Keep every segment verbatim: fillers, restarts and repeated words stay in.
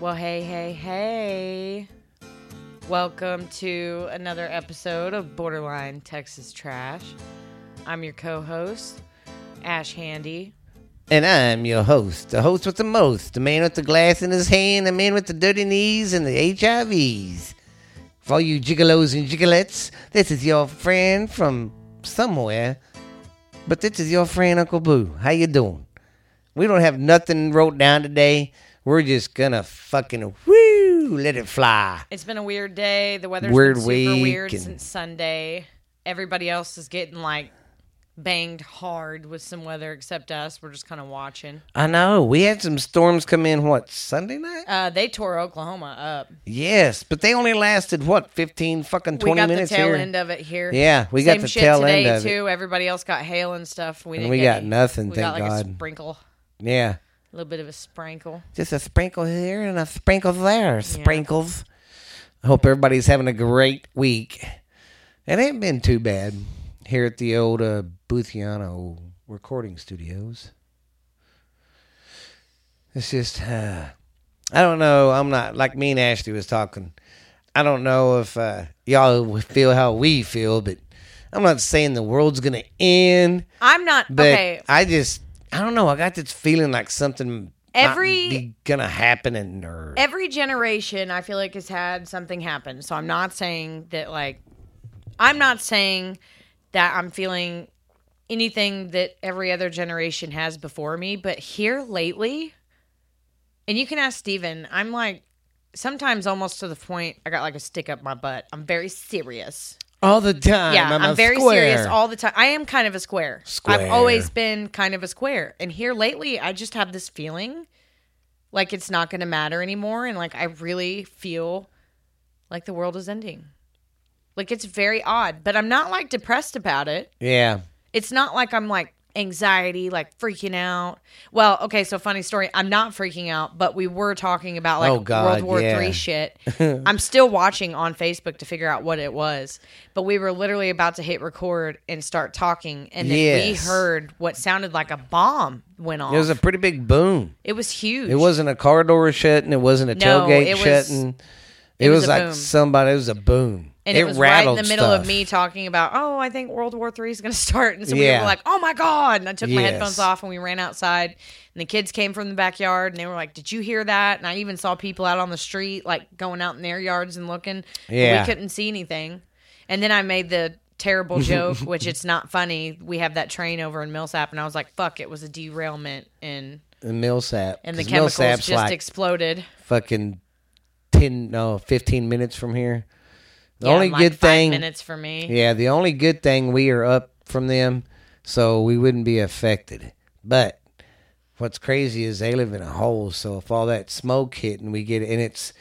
Well, hey, hey, hey. Welcome to another episode of Borderline Texas Trash. I'm your co-host, Ash Handy. And I'm your host, the host with the most, the man with the glass in his hand, the man with the dirty knees and the H I Vs. For all you gigolos and gigolettes, this is your friend from somewhere, but this is your friend Uncle Boo. How you doing? We don't have nothing wrote down today. We're just gonna fucking woo, let it fly. It's been a weird day. The weather's weird been super weird and since Sunday. Everybody else is getting like banged hard with some weather except us. We're just kind of watching. I know. We had some storms come in, what, Sunday night? Uh, they tore Oklahoma up. Yes, but they only lasted, what, fifteen fucking twenty minutes here? We got the tail here. end of it here. Yeah, we Same got the tail end of it. Same shit today, too. Everybody else got hail and stuff. We, didn't and we get got any. nothing, we thank God. We got like God. a sprinkle. Yeah. A little bit of a sprinkle. Just a sprinkle here and a sprinkle there. Sprinkles. Yeah. I hope everybody's having a great week. It ain't been too bad here at the old uh, Buthiano recording studios. It's just, uh, I don't know. I'm not, like me and Ashley was talking. I don't know if uh, y'all feel how we feel, but I'm not saying the world's going to end. I'm not, but okay. I just... I don't know. I got this feeling like something every gonna happen in nerd. Every generation, I feel like, has had something happen. So I'm not saying that like I'm not saying that I'm feeling anything that every other generation has before me. But here lately, and you can ask Steven, I'm like sometimes almost to the point I got like a stick up my butt. I'm very serious. All the time. Yeah, I'm, I'm very square. serious all the time. I am kind of a square. square. I've always been kind of a square. And here lately, I just have this feeling like it's not going to matter anymore. And like I really feel like the world is ending. Like it's very odd. But I'm not like depressed about it. Yeah. It's not like I'm like anxiety, like freaking out. Well, okay, so funny story. I'm not freaking out, but we were talking about like oh God, World War yeah. Three shit. I'm still watching on Facebook to figure out what it was, but we were literally about to hit record and start talking, and then yes. we heard what sounded like a bomb went off. It was a pretty big boom. It was huge. It wasn't a car door shutting. It wasn't a no, tailgate shutting. It, it was, was like boom. somebody. It was a boom. And it, it was right in the middle stuff. of me talking about, oh, I think World War Three is going to start. And so yeah. we were like, oh, my God. And I took yes. my headphones off and we ran outside. And the kids came from the backyard and they were like, did you hear that? And I even saw people out on the street, like going out in their yards and looking. Yeah. We couldn't see anything. And then I made the terrible joke, which it's not funny. We have that train over in Millsap. And I was like, fuck, it was a derailment in, in Millsap. And the chemicals Millsap's just like exploded. Fucking ten, no, fifteen minutes from here. The yeah, only like good five thing, minutes for me. Yeah, the only good thing we are up from them, so we wouldn't be affected. But what's crazy is they live in a hole. So if all that smoke hit and we get, and it's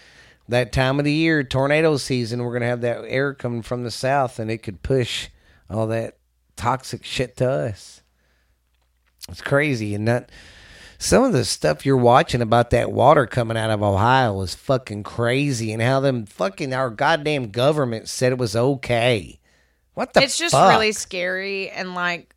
that time of the year, tornado season, we're gonna have that air coming from the south, and it could push all that toxic shit to us. It's crazy, and that some of the stuff you're watching about that water coming out of Ohio is fucking crazy, and how them fucking our goddamn government said it was okay. What the fuck? It's just really scary, and like,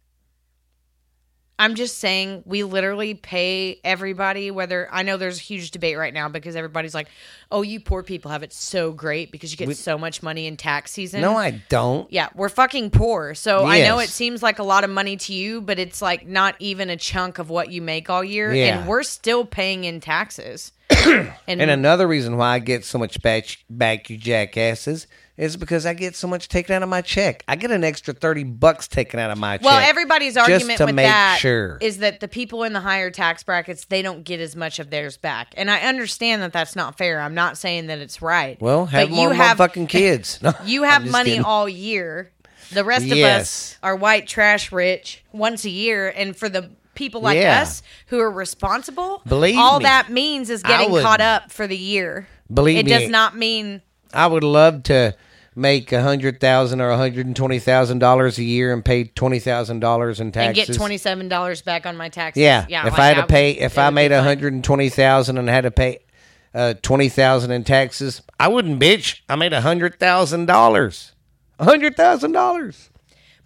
I'm just saying we literally pay everybody, whether, I know there's a huge debate right now because everybody's like, oh, you poor people have it so great because you get we, so much money in tax season. No, I don't. Yeah, we're fucking poor. So yes. I know it seems like a lot of money to you, but it's like not even a chunk of what you make all year. Yeah. And we're still paying in taxes. and, and another reason why I get so much back, back, you jackasses, is because I get so much taken out of my check. I get an extra thirty bucks taken out of my check. Well, everybody's argument with that sure. is that the people in the higher tax brackets, they don't get as much of theirs back. And I understand that that's not fair. I'm not saying that it's right. Well, have but more motherfucking kids. No, you have money kidding. all year. The rest yes. of us are white trash rich once a year. And for the people like yeah. us who are responsible, Believe all me, that means is getting would, caught up for the year. Believe it me. It does not mean... I would love to make one hundred thousand dollars or one hundred twenty thousand dollars a year and pay twenty thousand dollars in taxes. And get twenty-seven dollars back on my taxes. Yeah. yeah if like I had to pay, would, if I made one hundred twenty thousand dollars and had to pay uh, twenty thousand dollars in taxes, I wouldn't bitch. I made one hundred thousand dollars. one hundred thousand dollars.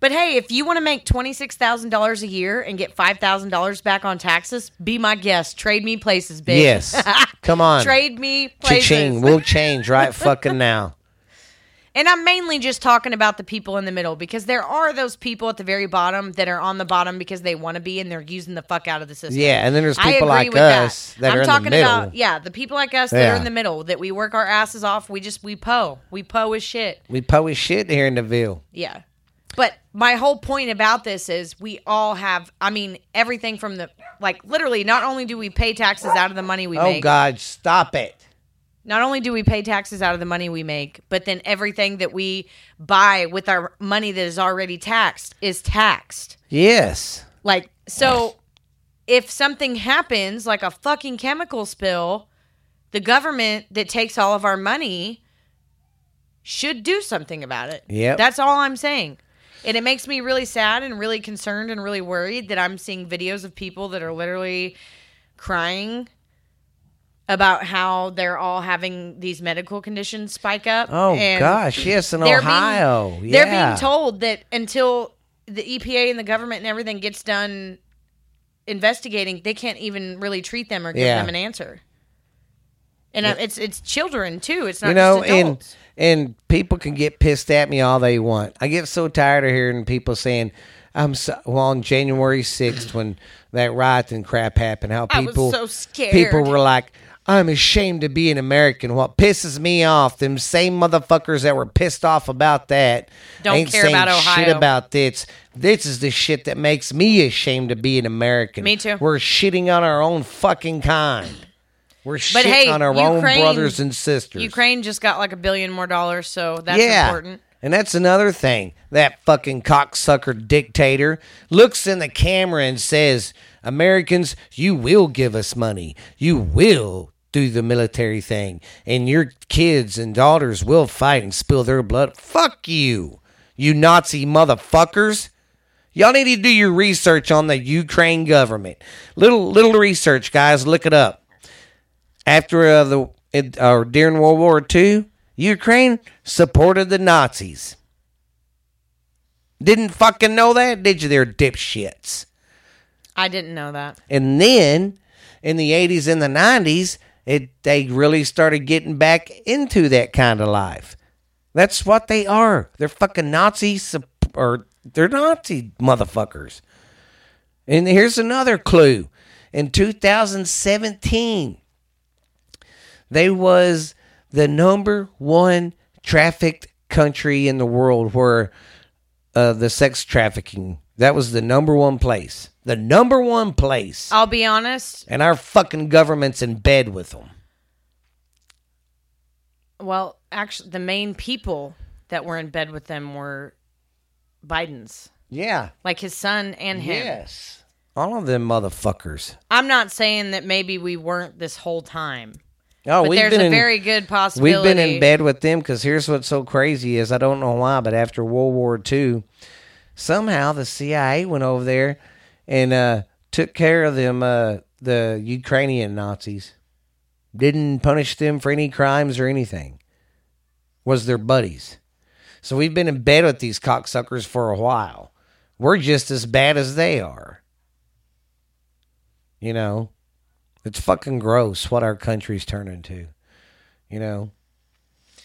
But hey, if you want to make twenty-six thousand dollars a year and get five thousand dollars back on taxes, be my guest. Trade me places, bitch. Yes. Come on. Trade me places. Cha-ching. We'll change right fucking now. And I'm mainly just talking about the people in the middle, because there are those people at the very bottom that are on the bottom because they want to be, and they're using the fuck out of the system. Yeah, and then there's people like us that, that I'm are talking in the middle. About, yeah, the people like us yeah. that are in the middle, that we work our asses off. We just, we po. We po as shit. We po as shit here in the Ville. Yeah. But my whole point about this is we all have, I mean, everything from the, like, literally, not only do we pay taxes out of the money we oh, make. Oh, God, stop it. Not only do we pay taxes out of the money we make, but then everything that we buy with our money that is already taxed is taxed. Yes. Like, so if something happens, like a fucking chemical spill, the government that takes all of our money should do something about it. Yeah. That's all I'm saying. And it makes me really sad and really concerned and really worried that I'm seeing videos of people that are literally crying about how they're all having these medical conditions spike up. Oh, and gosh. Yes, in they're Ohio. Being, yeah. They're being told that until the E P A and the government and everything gets done investigating, they can't even really treat them or give yeah. them an answer. And yeah. it's it's children, too. It's not you know, just adults. And, and people can get pissed at me all they want. I get so tired of hearing people saying, I'm so, well, on January sixth when that riot and crap happened, how people, I was so scared. People were like, I'm ashamed to be an American. What pisses me off, them same motherfuckers that were pissed off about that don't ain't care saying about Ohio. Shit about this. This is the shit that makes me ashamed to be an American. Me too. We're shitting on our own fucking kind. We're but shitting hey, on our Ukraine, own brothers and sisters. Ukraine just got like a billion more dollars, so that's yeah. important. And that's another thing. That fucking cocksucker dictator looks in the camera and says, Americans, you will give us money. You will do the military thing, and your kids and daughters will fight and spill their blood. Fuck you, you Nazi motherfuckers. Y'all need to do your research on the Ukraine government. Little little research, guys. Look it up. After uh, the it, or during World War Two, Ukraine supported the Nazis. Didn't fucking know that, did you, there dipshits? I didn't know that. And then in the eighties and the nineties, It they really started getting back into that kind of life. That's what they are. They're fucking Nazi, or they're Nazi motherfuckers. And here's another clue. In two thousand seventeen, they was the number one trafficked country in the world where uh, the sex trafficking, that was the number one place. The number one place. I'll be honest. And our fucking government's in bed with them. Well, actually, the main people that were in bed with them were Biden's. Yeah. Like his son and him. Yes. All of them motherfuckers. I'm not saying that maybe we weren't this whole time. No, but we've there's been a in, very good possibility. We've been in bed with them, because here's what's so crazy is, I don't know why, but after World War Two, somehow the C I A went over there and uh, took care of them, uh, the Ukrainian Nazis. Didn't punish them for any crimes or anything. Was their buddies. So we've been in bed with these cocksuckers for a while. We're just as bad as they are. You know, it's fucking gross what our country's turned into. You know,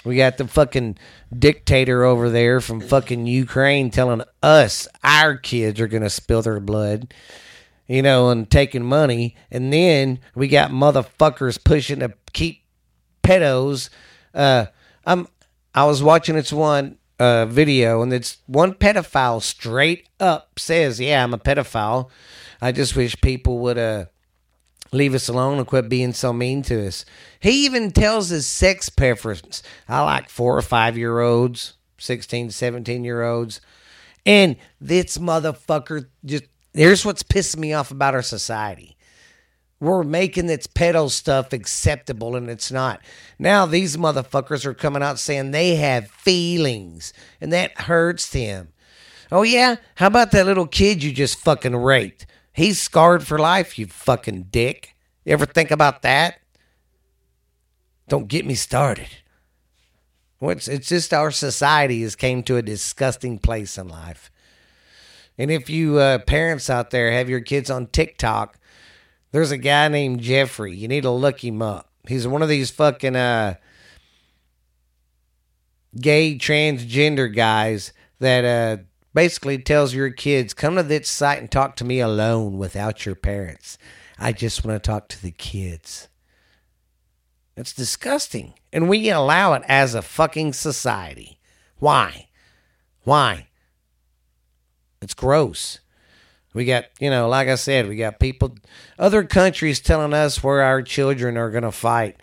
we got the fucking dictator over there from fucking Ukraine telling us our kids are going to spill their blood, you know, and taking money. And then we got motherfuckers pushing to keep pedos. Uh, I'm, I was watching this one uh, video, and it's one pedophile straight up says, yeah, I'm a pedophile. I just wish people would uh, leave us alone and quit being so mean to us. He even tells his sex preference. I like four or five-year-olds, sixteen, seventeen-year-olds. And this motherfucker, just here's what's pissing me off about our society. We're making this pedo stuff acceptable, and it's not. Now these motherfuckers are coming out saying they have feelings, and that hurts them. Oh, yeah? How about that little kid you just fucking raped? He's scarred for life, you fucking dick. You ever think about that? Don't get me started. It's, it's just our society has came to a disgusting place in life. And if you uh, parents out there have your kids on TikTok, there's a guy named Jeffrey. You need to look him up. He's one of these fucking uh, gay transgender guys that uh, basically tells your kids, come to this site and talk to me alone without your parents. I just want to talk to the kids. It's disgusting. And we allow it as a fucking society. Why? Why? It's gross. We got, you know, like I said, we got people, other countries telling us where our children are going to fight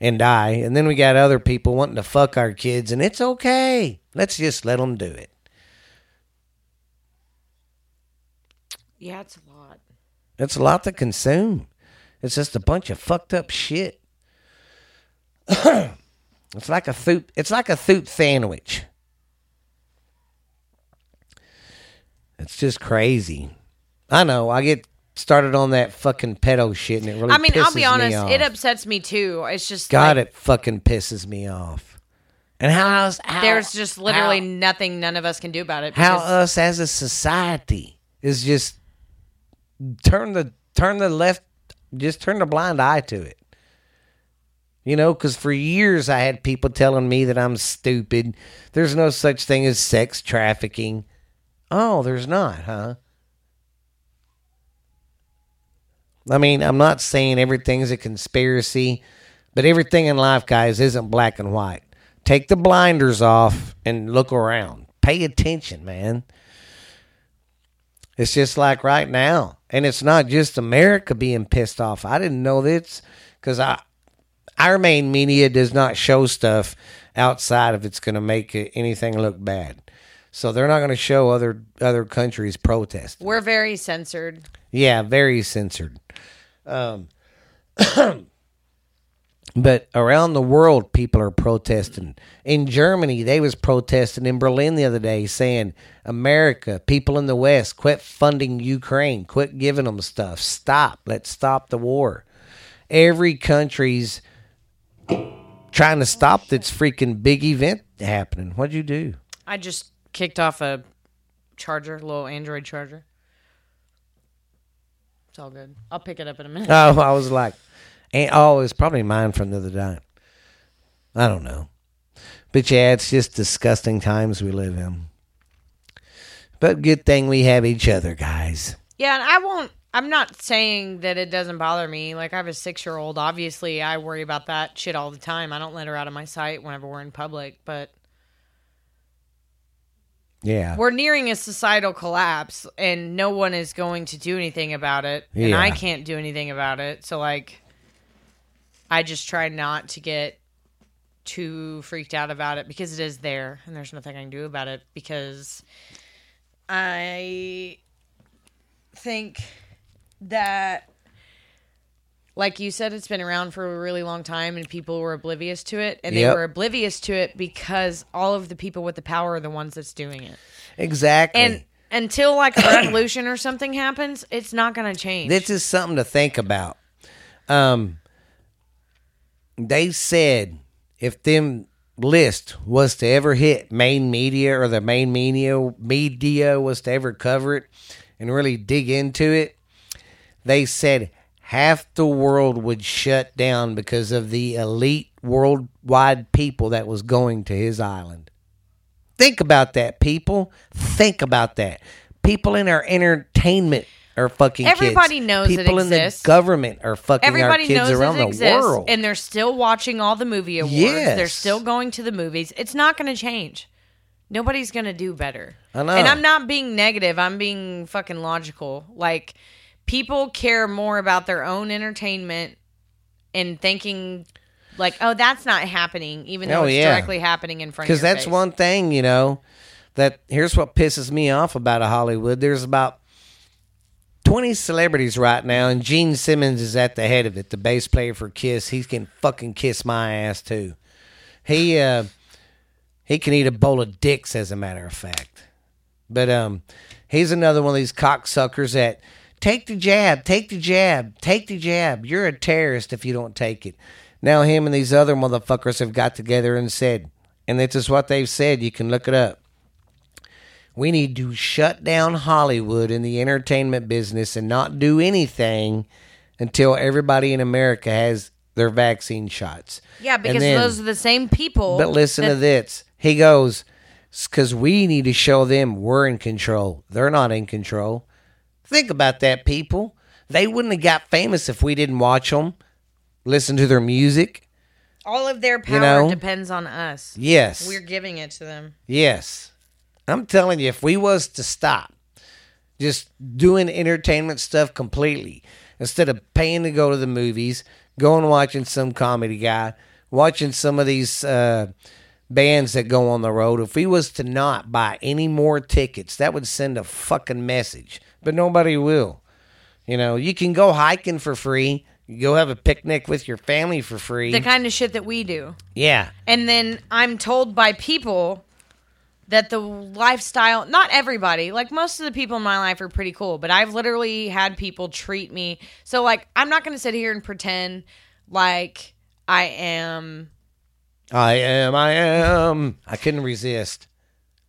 and die. And then we got other people wanting to fuck our kids. And it's okay. Let's just let them do it. Yeah, it's a lot. It's a lot to consume. It's just a bunch of fucked up shit. It's like a thoop. It's like a thoop sandwich. It's just crazy. I know. I get started on that fucking pedo shit, and it really pisses me off. I mean, I'll be honest. It upsets me too. It's just God. Like, it fucking pisses me off. And how us? How, there's just literally how, nothing none of us can do about it. How us as a society is just turn the turn the left, just turn the blind eye to it. You know, because for years I had people telling me that I'm stupid. There's no such thing as sex trafficking. Oh, there's not, huh? I mean, I'm not saying everything's a conspiracy, but everything in life, guys, isn't black and white. Take the blinders off and look around. Pay attention, man. It's just like right now. And it's not just America being pissed off. I didn't know this because I... Our main media does not show stuff outside if it's going to make anything look bad. So they're not going to show other other countries protesting. We're very censored. Yeah, very censored. Um, but around the world, people are protesting. In Germany, they was protesting in Berlin the other day saying, America, people in the West, quit funding Ukraine. Quit giving them stuff. Stop. Let's stop the war. Every country's trying to stop this freaking big event happening. What'd you do? I just kicked off a charger, little Android charger. It's all good. I'll pick it up in a minute. Oh, I was like, oh, it's probably mine from the other day. I don't know. But yeah, it's just disgusting times we live in. But good thing we have each other, guys. Yeah, and I won't. I'm not saying that it doesn't bother me. Like, I have a six-year-old. Obviously, I worry about that shit all the time. I don't let her out of my sight whenever we're in public, but... Yeah. We're nearing a societal collapse, and no one is going to do anything about it, yeah. And I can't do anything about it. So, like, I just try not to get too freaked out about it, because it is there, and there's nothing I can do about it, because I think... that, like you said, it's been around for a really long time and people were oblivious to it. And yep. They were oblivious to it because all of the people with the power are the ones that's doing it. Exactly. And until like a revolution or something happens, it's not going to change. This is something to think about. Um, they said if them list was to ever hit main media or the main media, media was to ever cover it and really dig into it, they said half the world would shut down because of the elite worldwide people that was going to his island. Think about that, people. Think about that. People in our entertainment are fucking Everybody kids. Knows people it exists. People in the government are fucking Everybody our kids knows around it exists, the world. And they're still watching all the movie awards. Yes. They're still going to the movies. It's not going to change. Nobody's going to do better. I know. And I'm not being negative. I'm being fucking logical. Like... People care more about their own entertainment and thinking like, oh, that's not happening, even though oh, it's yeah. directly happening in front of you. Because that's face. One thing, you know, that here's what pisses me off about Hollywood. There's about twenty celebrities right now, and Gene Simmons is at the head of it, the bass player for Kiss. He can fucking kiss my ass, too. He, uh, he can eat a bowl of dicks, as a matter of fact. But um, he's another one of these cocksuckers that... Take the jab, take the jab, take the jab. You're a terrorist if you don't take it. Now him and these other motherfuckers have got together and said, and this is what they've said. You can look it up. We need to shut down Hollywood and the entertainment business and not do anything until everybody in America has their vaccine shots. Yeah, because then, those are the same people. But listen that- to this. He goes, because we need to show them we're in control. They're not in control. Think about that, people. They wouldn't have got famous if we didn't watch them, listen to their music. All of their power you know? depends on us. Yes. We're giving it to them. Yes. I'm telling you, if we was to stop just doing entertainment stuff completely, instead of paying to go to the movies, going and watching some comedy guy, watching some of these uh, bands that go on the road, if we was to not buy any more tickets, that would send a fucking message. But nobody will. You know, you can go hiking for free. You go have a picnic with your family for free. The kind of shit that we do. Yeah. And then I'm told by people that the lifestyle, not everybody, like most of the people in my life are pretty cool, but I've literally had people treat me. So, like, I'm not going to sit here and pretend like I am. I am, I am. I couldn't resist.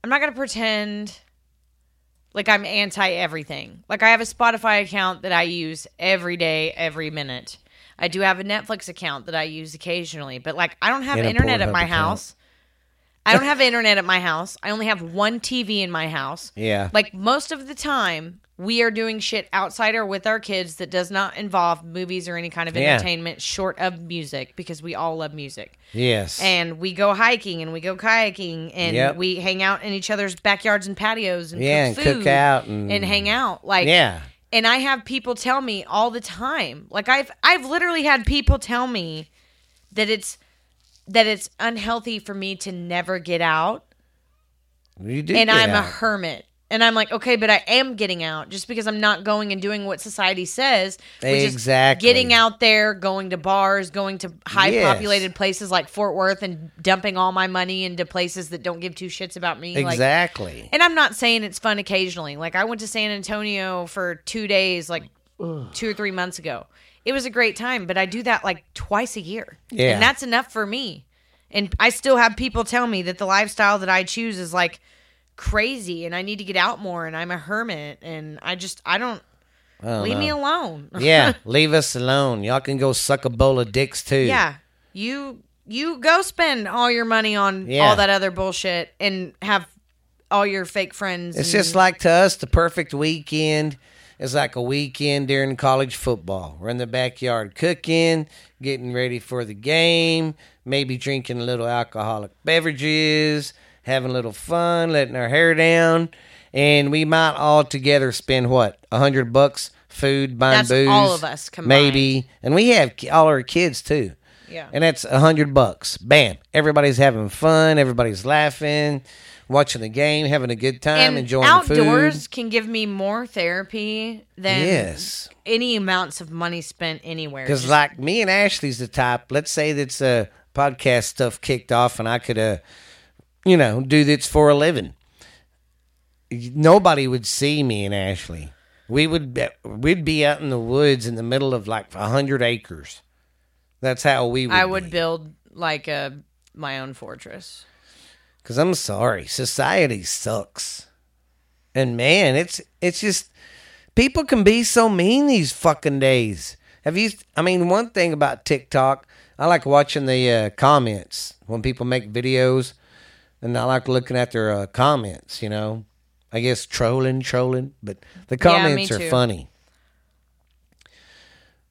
I'm not going to pretend like I'm anti everything. Like, I have a Spotify account that I use every day, every minute. I do have a Netflix account that I use occasionally, but like I don't have internet at my house. I don't have internet at my house. I only have one T V in my house. Yeah. Like most of the time, we are doing shit outside or with our kids that does not involve movies or any kind of entertainment short of music, because we all love music. Yes. And we go hiking and we go kayaking and yep. we hang out in each other's backyards and patios and yeah, cook, and food cook out and, and hang out. Like, yeah. And I have people tell me all the time, like I've I've literally had people tell me that it's that it's unhealthy for me to never get out. You do, and I'm out. a hermit. And I'm like, okay, but I am getting out just because I'm not going and doing what society says. Which exactly. Is getting out there, going to bars, going to high yes. populated places like Fort Worth and dumping all my money into places that don't give two shits about me. Exactly. Like, and I'm not saying it's fun occasionally. Like I went to San Antonio for two days, like Ugh. two or three months ago. It was a great time, but I do that like twice a year. Yeah. And that's enough for me. And I still have people tell me that the lifestyle that I choose is like crazy and I need to get out more and I'm a hermit and I just I don't, I don't leave know. me alone. Yeah, leave us alone. Y'all can go suck a bowl of dicks too. Yeah. You you go spend all your money on yeah. all that other bullshit and have all your fake friends. It's and- just like to us the perfect weekend is like a weekend during college football. We're in the backyard cooking, getting ready for the game, maybe drinking a little alcoholic beverages, having a little fun, letting our hair down, and we might all together spend, what, a hundred bucks, food, buying that's booze. That's all of us combined. Maybe. And we have all our kids, too. Yeah. And that's a hundred bucks. Bam. Everybody's having fun. Everybody's laughing, watching the game, having a good time, and enjoying the food. Outdoors can give me more therapy than yes. any amounts of money spent anywhere. Because, like, me and Ashley's the type, let's say that's uh, podcast stuff kicked off, and I could... uh. You know, do this for a living. Nobody would see me and Ashley. We would be, we'd be out in the woods in the middle of like a hundred acres. That's how we would. I would be. build like a my own fortress. Because I'm sorry, society sucks, and man, it's it's just people can be so mean these fucking days. Have you? I mean, one thing about TikTok, I like watching the uh, comments when people make videos. And I like looking at their uh, comments, you know. I guess trolling, trolling. But the comments yeah, are too. funny.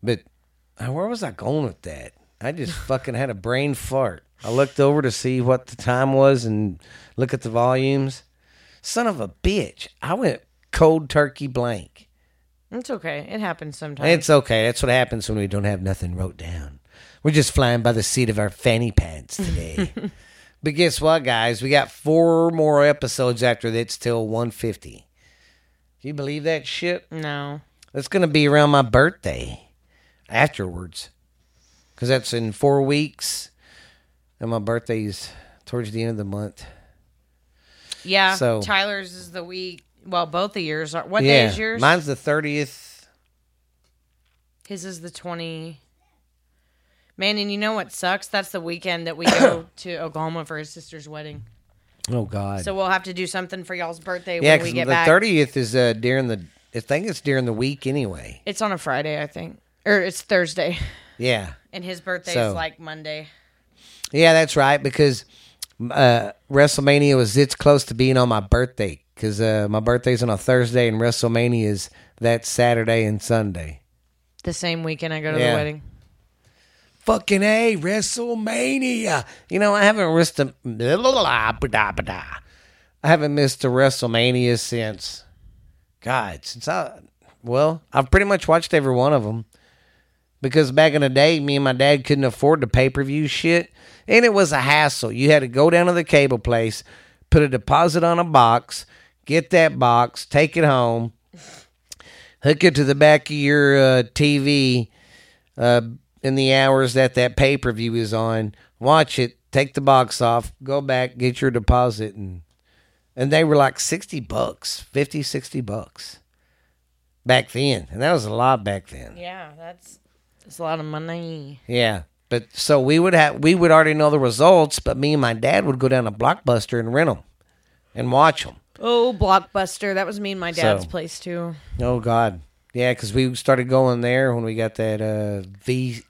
But where was I going with that? I just fucking had a brain fart. I looked over to see what the time was and look at the volumes. Son of a bitch. I went cold turkey blank. It's okay. It happens sometimes. It's okay. That's what happens when we don't have nothing wrote down. We're just flying by the seat of our fanny pants today. But guess what, guys? We got four more episodes after this till one fifty. Do you believe that shit? No. That's going to be around my birthday afterwards. Because that's in four weeks. And my birthday's towards the end of the month. Yeah. So Tyler's is the week. Well, both the years are. What yeah, day is yours? Mine's the thirtieth. His is the twentieth. Man, and you know what sucks? That's the weekend that we go to Oklahoma for his sister's wedding. Oh, God. So we'll have to do something for y'all's birthday yeah, when we get the back. Yeah, because the thirtieth is uh, during the... I think it's during the week anyway. It's on a Friday, I think. Or it's Thursday. Yeah. And his birthday so. is like Monday. Yeah, that's right, because uh, WrestleMania was it's close to being on my birthday, because uh, my birthday's on a Thursday, and WrestleMania is that Saturday and Sunday. The same weekend I go to yeah. the wedding. Fucking A, WrestleMania. You know, I haven't missed a, I haven't missed a WrestleMania since, God, since I, well, I've pretty much watched every one of them. Because back in the day, me and my dad couldn't afford the pay-per-view shit. And it was a hassle. You had to go down to the cable place, put a deposit on a box, get that box, take it home, hook it to the back of your uh, T V uh, in the hours that that pay-per-view is on, watch it, take the box off, go back, get your deposit. And and they were like sixty bucks, fifty, sixty bucks back then. And that was a lot back then. Yeah, that's... It's a lot of money. Yeah, but so we would have we would already know the results, but me and my dad would go down to Blockbuster and rent them and watch them. Oh, Blockbuster! That was me and my dad's so, place too. Oh God, yeah, because we started going there when we got that uh, V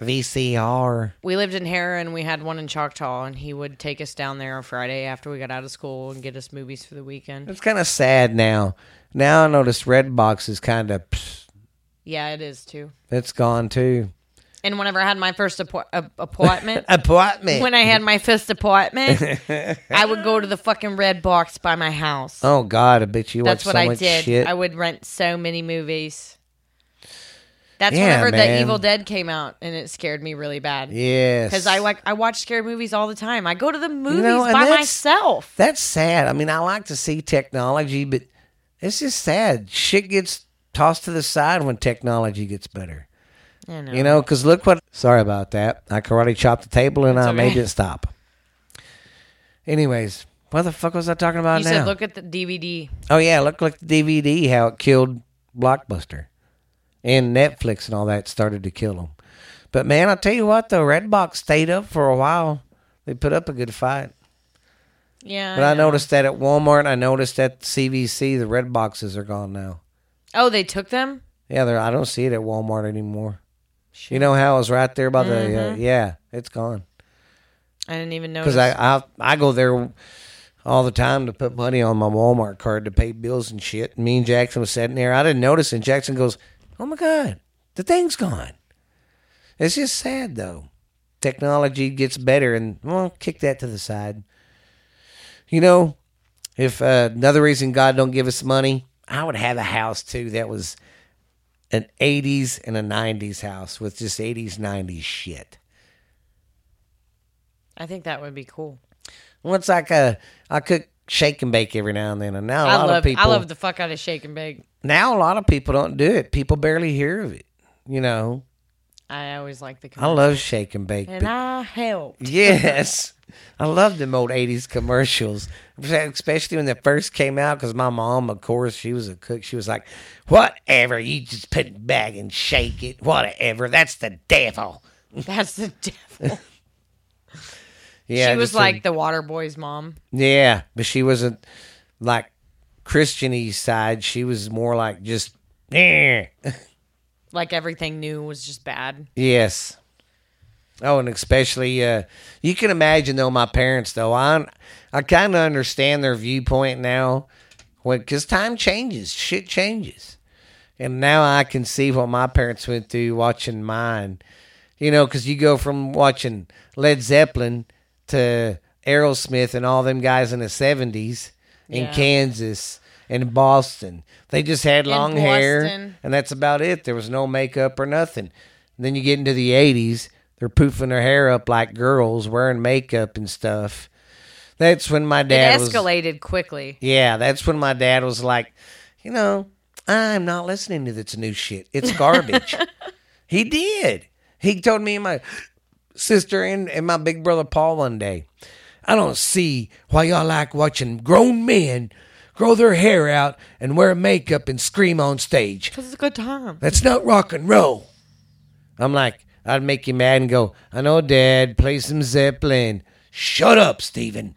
VCR. We lived in Harrah and we had one in Choctaw, and he would take us down there on Friday after we got out of school and get us movies for the weekend. It's kind of sad now. Now I notice Redbox is kind of. Yeah, it is, too. It's gone, too. And whenever I had my first apo- a- appointment... appointment. When I had my first appointment, I would go to the fucking Redbox by my house. Oh, God, I bet you watched so much shit. That's what I did. I would rent so many movies. That's yeah, whenever man. the Evil Dead came out, and it scared me really bad. Yes. Because I like I watch scary movies all the time. I go to the movies you know, by that's, myself. That's sad. I mean, I like to see technology, but it's just sad. Shit gets... tossed to the side when technology gets better. I know. You know, because look what... Sorry about that. I karate chopped the table and That's I okay. made it stop. Anyways, what the fuck was I talking about you now? You said look at the D V D. Oh, yeah. Look like the D V D, how it killed Blockbuster. And Netflix and all that started to kill them. But, man, I'll tell you what, though. Redbox stayed up for a while. They put up a good fight. Yeah. But I, I noticed that at Walmart. I noticed at C V S, the red boxes are gone now. Oh, they took them? Yeah, they're, I don't see it at Walmart anymore. Shoot. You know how it was right there by mm-hmm. the... Uh, yeah, it's gone. I didn't even notice. Because I, I I go there all the time to put money on my Walmart card to pay bills and shit. And me and Jackson was sitting there. I didn't notice, and Jackson goes, oh, my God, the thing's gone. It's just sad, though. Technology gets better, and, well, kick that to the side. You know, if uh, another reason God don't give us money... I would have a house, too, that was an eighties and a nineties house with just eighties, nineties shit. I think that would be cool. Well, it's like a, I cook shake and bake every now and then. And now a I lot love, of people... I love the fuck out of shake and bake. Now a lot of people don't do it. People barely hear of it, you know. I always like the commercial. I love shake and bake. And I helped. Yes. I love them old eighties commercials, especially when they first came out, because my mom, of course, she was a cook. She was like, whatever, you just put it back and shake it, whatever, that's the devil. That's the devil. Yeah, she was like a, the Water Boy's mom. Yeah, but she wasn't like Christian-y side. She was more like just, eh. Like everything new was just bad. Yes. Oh, and especially, uh, you can imagine, though, my parents, though, I I kind of understand their viewpoint now, because time changes, shit changes. And now I can see what my parents went through watching mine, you know, because you go from watching Led Zeppelin to Aerosmith and all them guys in the seventies in yeah. Kansas and Boston. They just had long hair, and that's about it. There was no makeup or nothing. And then you get into the eighties. They're poofing their hair up like girls, wearing makeup and stuff. That's when my dad was... It escalated was, quickly. Yeah, that's when my dad was like, you know, I'm not listening to this new shit. It's garbage. He did. He told me and my sister and, and my big brother Paul one day, I don't see why y'all like watching grown men grow their hair out and wear makeup and scream on stage. Because it's a good time. That's not rock and roll. I'm like... I'd make you mad and go, I know, Dad, play some Zeppelin. Shut up, Steven.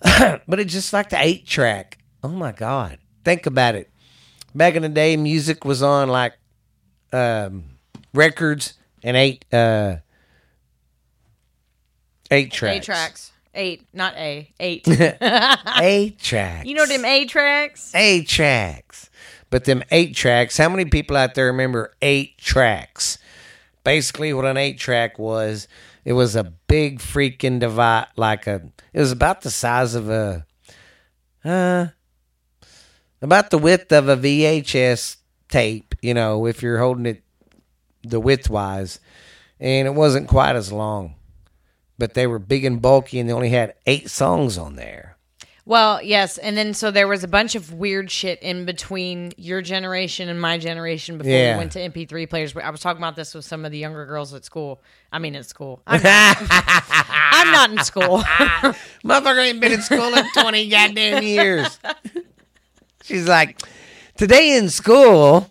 But it's just like the eight track. Oh my God. Think about it. Back in the day, music was on like um, records and eight uh, eight tracks. Eight tracks. Eight, not A. Eight. Eight tracks. You know them eight tracks? Eight tracks. But them eight tracks, how many people out there remember eight tracks? Basically what an eight track was, it was a big freaking device, like a, it was about the size of a, uh, about the width of a V H S tape, you know, if you're holding it the width-wise. And it wasn't quite as long. But they were big and bulky, and they only had eight songs on there. Well, yes, and then so there was a bunch of weird shit in between your generation and my generation before yeah. we went to M P three players. I was talking about this with some of the younger girls at school. I mean, at school. I'm not, I'm not in school. Motherfucker ain't been in school in twenty goddamn years. She's like, today in school.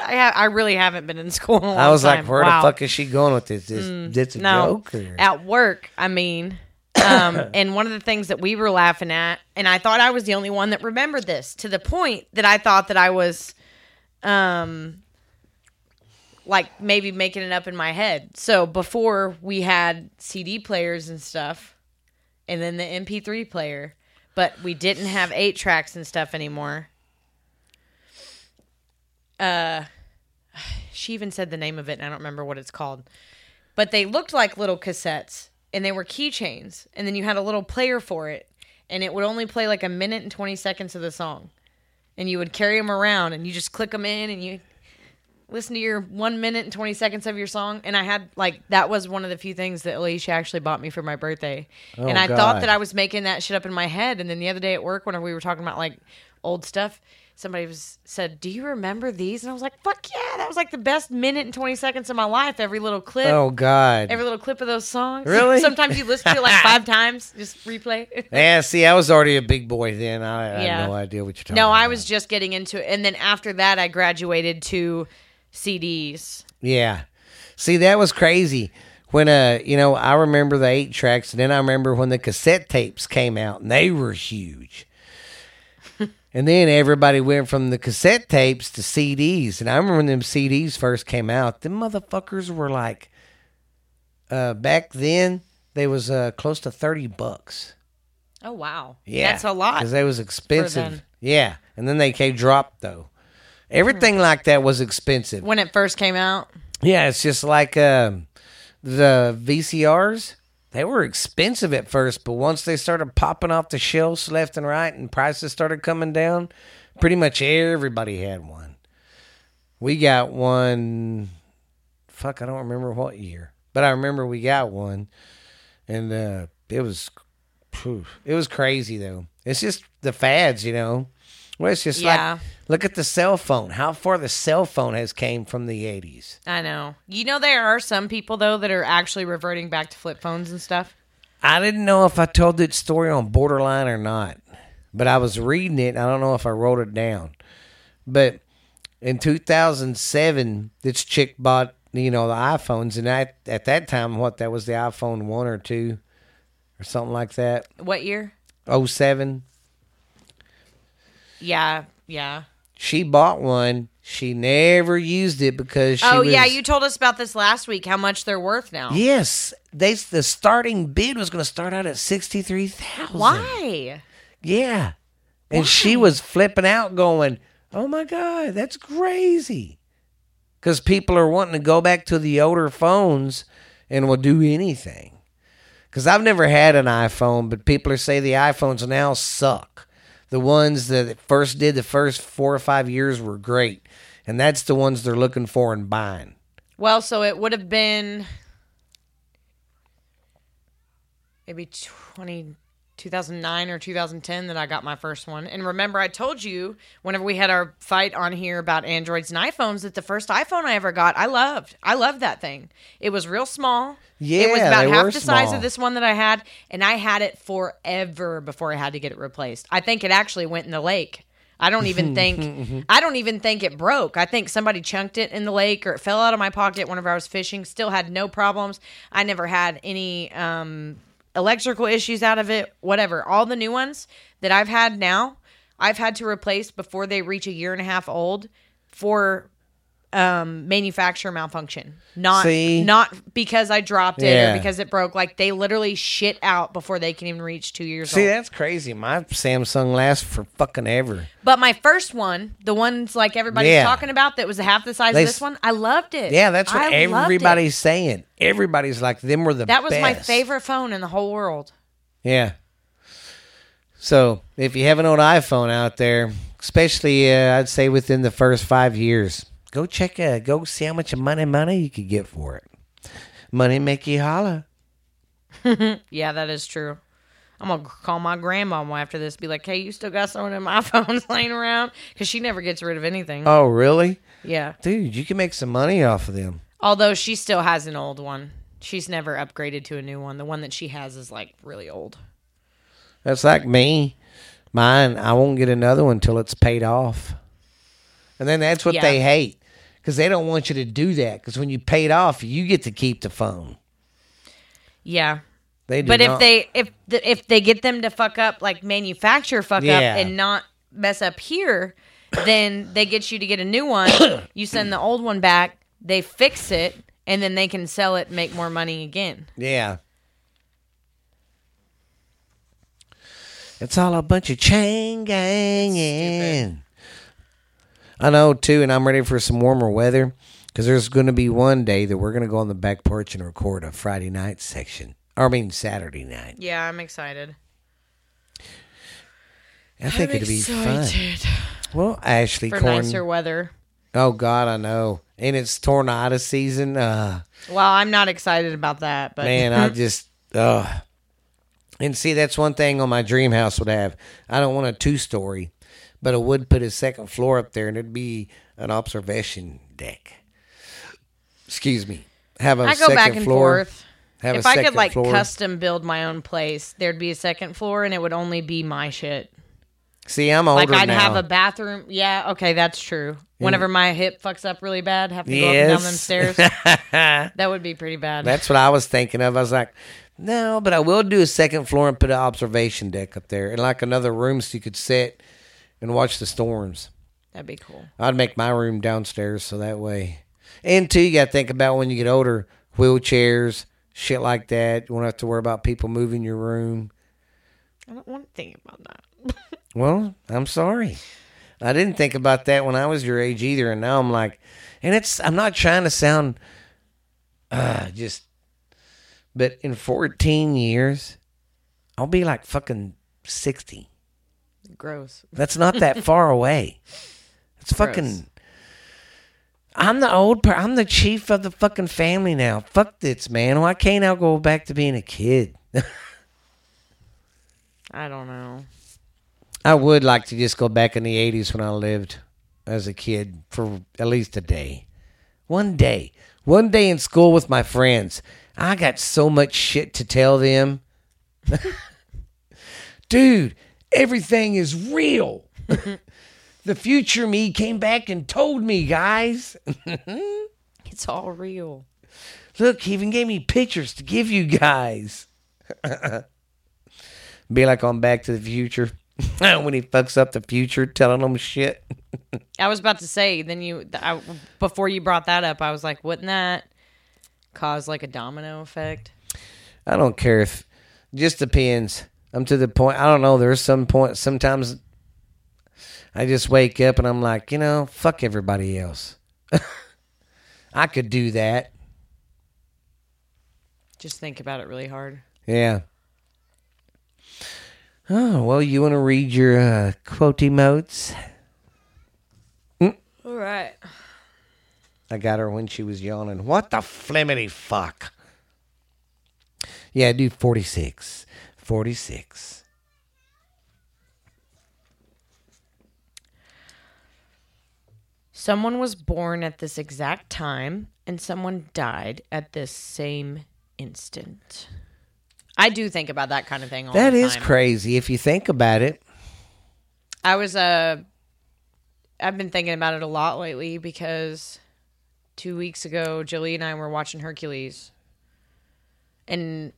I ha- I really haven't been in school in a long I was time. Like, where wow. the fuck is she going with this? This mm, it's a no. joke? Or? At work, I mean... Um, and one of the things that we were laughing at, and I thought I was the only one that remembered this, to the point that I thought that I was, um, like maybe making it up in my head. So before we had C D players and stuff, and then the M P three player, but we didn't have eight tracks and stuff anymore. Uh, she even said the name of it, and I don't remember what it's called, but they looked like little cassettes. And they were keychains. And then you had a little player for it. And it would only play like a minute and twenty seconds of the song. And you would carry them around. And you just click them in. And you listen to your one minute and twenty seconds of your song. And I had like, that was one of the few things that Alicia actually bought me for my birthday. Oh, and I God. thought that I was making that shit up in my head. And then the other day at work, whenever we were talking about like old stuff, somebody was said, do you remember these? And I was like, fuck yeah. That was like the best minute and twenty seconds of my life. Every little clip. Oh, God. Every little clip of those songs. Really? Sometimes you listen to it like five times. Just replay. Yeah, see, I was already a big boy then. I, yeah. I had no idea what you're talking no, about. No, I was just getting into it. And then after that, I graduated to C Ds. Yeah. See, that was crazy. When, uh, you know, I remember the eight tracks. And then I remember when the cassette tapes came out. And they were huge. And then everybody went from the cassette tapes to C Ds. And I remember when them C Ds first came out, them motherfuckers were like, uh, back then, they was uh, close to thirty bucks. Oh, wow. Yeah. That's a lot. Because they was expensive. Yeah. And then they came dropped, though. Everything mm-hmm. like that was expensive. When it first came out? Yeah, it's just like um, the V C Rs. They were expensive at first, but once they started popping off the shelves left and right and prices started coming down, pretty much everybody had one. We got one, fuck, I don't remember what year, but I remember we got one, and uh, it was, phew, it was crazy, though. It's just the fads, you know. Well, it's just yeah. like, look at the cell phone. How far the cell phone has came from the eighties. I know. You know, there are some people, though, that are actually reverting back to flip phones and stuff. I didn't know if I told that story on Borderline or not, but I was reading it. I don't know if I wrote it down. But in two thousand seven, this chick bought, you know, the iPhones. And I, at that time, what, that was the iPhone one or two or something like that. What year? oh seven. Yeah, yeah. She bought one. She never used it because she Oh, was, yeah, you told us about this last week, how much they're worth now. Yes. They the starting bid was going to start out at sixty-three thousand dollars. Why? Yeah. And Why? She was flipping out going, oh, my God, that's crazy. Because people are wanting to go back to the older phones and will do anything. Because I've never had an iPhone, but people are saying the iPhones now suck. The ones that first did the first four or five years were great. And that's the ones they're looking for and buying. Well, so it would have been maybe twenty, two thousand nine or two thousand ten that I got my first one. And remember, I told you whenever we had our fight on here about Androids and iPhones that the first iPhone I ever got, I loved. I loved that thing. It was real small. Yeah, it was about half the size of this one that I had, and I had it forever before I had to get it replaced. I think it actually went in the lake. I don't even think I don't even think it broke. I think somebody chunked it in the lake or it fell out of my pocket whenever I was fishing. Still had no problems. I never had any um, electrical issues out of it, whatever. All the new ones that I've had now, I've had to replace before they reach a year and a half old for um, manufacturer malfunction. Not See? not because I dropped it yeah. or because it broke. Like, they literally shit out before they can even reach two years See, old. See, that's crazy. My Samsung lasts for fucking ever. But my first one, the ones like everybody's yeah. talking about that was half the size they, of this one, I loved it. Yeah, that's what I everybody's saying. Everybody's like, them were the best. That was best. my favorite phone in the whole world. Yeah. So, if you have an old iPhone out there, especially, uh, I'd say within the first five years, go check, uh, go see how much money, money you could get for it. Money make you holla. Yeah, that is true. I'm going to call my grandmama after this, be like, hey, you still got some of them iPhones laying around? Because she never gets rid of anything. Oh, really? Yeah. Dude, you can make some money off of them. Although she still has an old one. She's never upgraded to a new one. The one that she has is like really old. That's like me. Mine, I won't get another one until it's paid off. And then that's what yeah. they hate. Because they don't want you to do that. Because when you pay it off, you get to keep the phone. Yeah. They do but not. if they if the, if they get them to fuck up, like manufacture fuck yeah. up and not mess up here, then they get you to get a new one. You send the old one back. They fix it. And then they can sell it and make more money again. Yeah. It's all a bunch of chain ganging. I know, too, and I'm ready for some warmer weather because there's going to be one day that we're going to go on the back porch and record a Friday night section. Or, I mean, Saturday night. Yeah, I'm excited. I think I'm it'll excited. be fun. Well, Ashley for Corn. For nicer weather. Oh, God, I know. And it's tornado season. Uh, well, I'm not excited about that. But man, I just... Uh, And see, that's one thing on my dream house would have. I don't want a two-story, but I would put a second floor up there, and it'd be an observation deck. Excuse me. Have a I second go back and floor. Forth. Have if a I second could, like, floor. custom build my own place, there'd be a second floor, and it would only be my shit. See, I'm older now. Like, I'd now. have a bathroom. Yeah, okay, that's true. Yeah. Whenever my hip fucks up really bad, have to yes. go up and down them stairs. That would be pretty bad. That's what I was thinking of. I was like... No, but I will do a second floor and put an observation deck up there and like another room so you could sit and watch the storms. That'd be cool. I'd make my room downstairs so that way. And two, you got to think about when you get older, wheelchairs, shit like that. You won't have to worry about people moving your room. I don't want to think about that. Well, I'm sorry. I didn't think about that when I was your age either. And now I'm like, and it's, I'm not trying to sound uh, just. But in fourteen years, I'll be like fucking sixty. Gross. That's not that far away. It's Gross. fucking... I'm the old... Per- I'm the chief of the fucking family now. Fuck this, man. Why can't I go back to being a kid? I don't know. I would like to just go back in the eighties when I lived as a kid for at least a day. One day. One day in school with my friends. I got so much shit to tell them. Dude, everything is real. The future me came back and told me, guys. It's all real. Look, he even gave me pictures to give you guys. Be like on Back to the Future. When he fucks up the future, telling them shit. I was about to say, then you, I, before you brought that up, I was like, wouldn't that cause like a domino effect? I don't care if, just depends. I'm to the point, I don't know, there's some point, sometimes I just wake up and I'm like, you know, fuck everybody else. I could do that. Just think about it really hard. Yeah. Oh, well, you want to read your uh, quote emotes? Mm. All right. I got her when she was yawning. What the flimity fuck? Yeah, do forty-six. forty-six. Someone was born at this exact time, and someone died at this same instant. I do think about that kind of thing all the time. That is crazy if you think about it. I was, uh, I've been thinking about it a lot lately because... Two weeks ago, Jolie and I were watching Hercules, and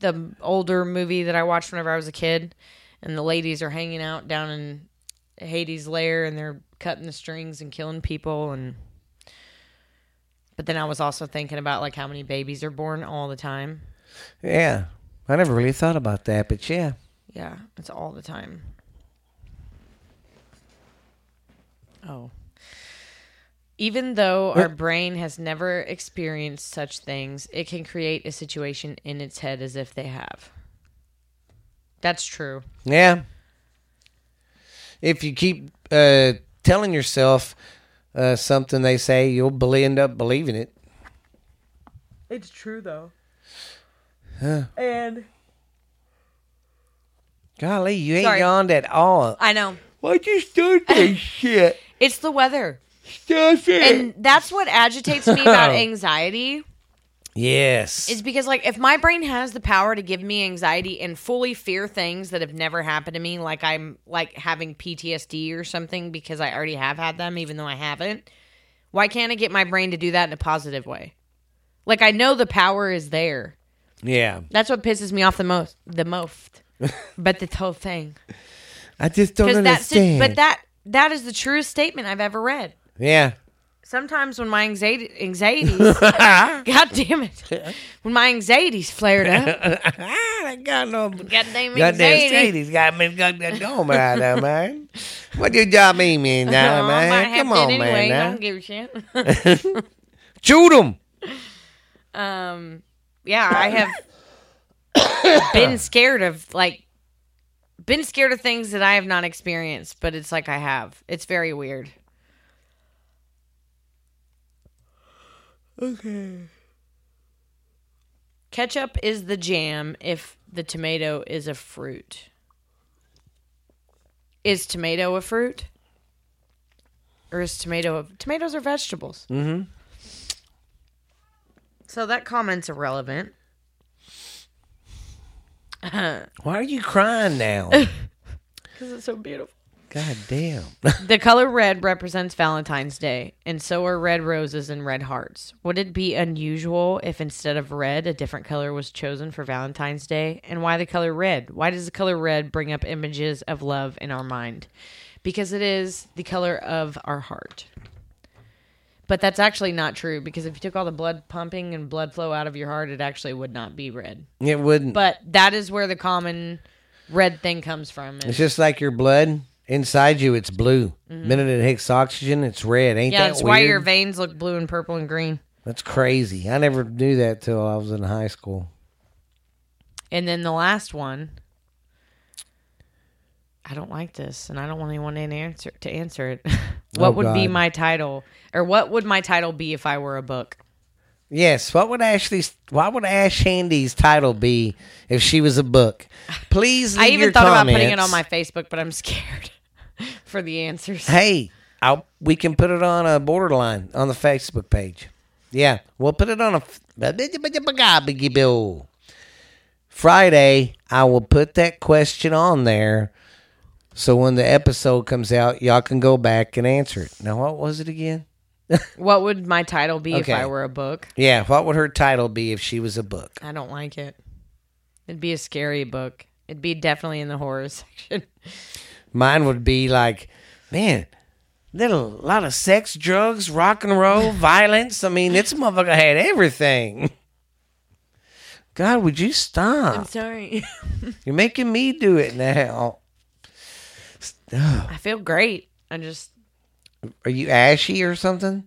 the older movie that I watched whenever I was a kid, and the ladies are hanging out down in Hades' lair, and they're cutting the strings and killing people. And but then I was also thinking about like how many babies are born all the time. Yeah, I never really thought about that, but yeah, yeah, it's all the time. Oh. Even though our brain has never experienced such things, it can create a situation in its head as if they have. That's true. Yeah. If you keep uh, telling yourself uh, something they say, you'll be- end up believing it. It's true, though. Huh. And. Golly, you ain't Sorry. yawned at all. I know. Why'd you start this shit? It's the weather. And that's what agitates me about anxiety. Yes. It's because, like, if my brain has the power to give me anxiety and fully fear things that have never happened to me, like I'm, like, having P T S D or something because I already have had them, even though I haven't, why can't I get my brain to do that in a positive way? Like, I know the power is there. Yeah. That's what pisses me off the most. The most. But this whole thing. I just don't understand. That's, but that that is the truest statement I've ever read. Yeah. Sometimes when my anxiety, anxieties, God damn it, when my anxieties flared up, I got no goddamn anxieties got me got that dome out there, man. What do y'all mean, man? Oh, man, come on, anyway, man. I don't give a shit. Shoot him. Um. Yeah, I have been scared of like been scared of things that I have not experienced, but it's like I have. It's very weird. Okay. Ketchup is the jam if the tomato is a fruit. Is tomato a fruit? Or is tomato... A, tomatoes are vegetables. Mm-hmm. So that comment's irrelevant. Why are you crying now? Because it's so beautiful. God damn. The color red represents Valentine's Day, and so are red roses and red hearts. Would it be unusual if instead of red, a different color was chosen for Valentine's Day? And why the color red? Why does the color red bring up images of love in our mind? Because it is the color of our heart. But that's actually not true, because if you took all the blood pumping and blood flow out of your heart, it actually would not be red. It wouldn't. But that is where the common red thing comes from. It's just like your blood. Inside you, it's blue. Mm-hmm. The minute it hits oxygen, it's red. Ain't yeah, that weird? Yeah, that's why your veins look blue and purple and green. That's crazy. I never knew that till I was in high school. And then the last one. I don't like this, and I don't want anyone to answer, to answer it. What oh, would God. be my title? Or what would my title be if I were a book? Yes, what would Ashley's, why would Ash Handy's title be if she was a book? Please leave your comments. I even thought comments. about putting it on my Facebook, but I'm scared. For the answers. Hey, I'll, we can put it on a Borderline on the Facebook page. Yeah, we'll put it on a Friday. I will put that question on there, so when the episode comes out, y'all can go back and answer it. Now, what was it again? What would my title be okay. if I were a book? Yeah, what would her title be if she was a book? I don't like it. It'd be a scary book. It'd be definitely in the horror section. Mine would be like, man, there's a lot of sex, drugs, rock and roll, violence. I mean, this motherfucker had everything. God, would you stop? I'm sorry. You're making me do it now. Stop. I feel great. I just... Are you ashy or something?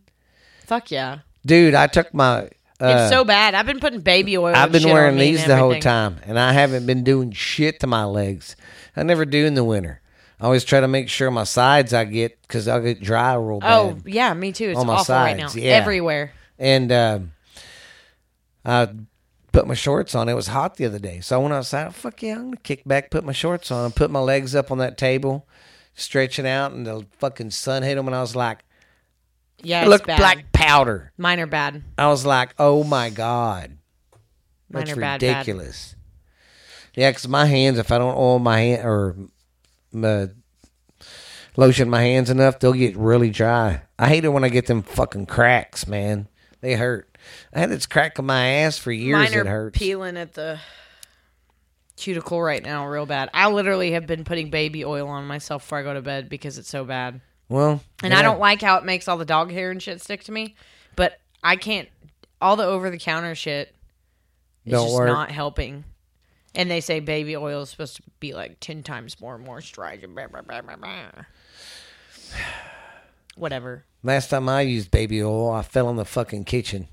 Fuck yeah. Dude, I took my... Uh, it's so bad. I've been putting baby oil I've been wearing these the whole time, and I haven't been doing shit to my legs. I never do in the winter. I always try to make sure my sides I get, because I'll get dry real bad. Oh, yeah, me too. It's on my awful sides. Right now. Yeah. Everywhere. And um, I put my shorts on. It was hot the other day, so I went outside. Oh, fuck yeah, I'm going to kick back, put my shorts on, and put my legs up on that table, stretching out, and the fucking sun hit them, and I was like, yeah, it looked bad. Like powder. Mine are bad. I was like, oh my God. Mine That's are bad. Ridiculous. Bad. Yeah, because my hands, if I don't oil my hand or my, lotion my hands enough, they'll get really dry. I hate it when I get them fucking cracks, man. They hurt. I had this crack on my ass for years. Mine are it hurts. Peeling at the cuticle right now real bad. I literally have been putting baby oil on myself before I go to bed because it's so bad. Well, and yeah. I don't like how it makes all the dog hair and shit stick to me, but I can't. All the over-the-counter shit is don't just work. Not helping. And they say baby oil is supposed to be like ten times more moisturizing. Blah, blah, blah, blah, blah. Whatever. Last time I used baby oil, I fell in the fucking kitchen.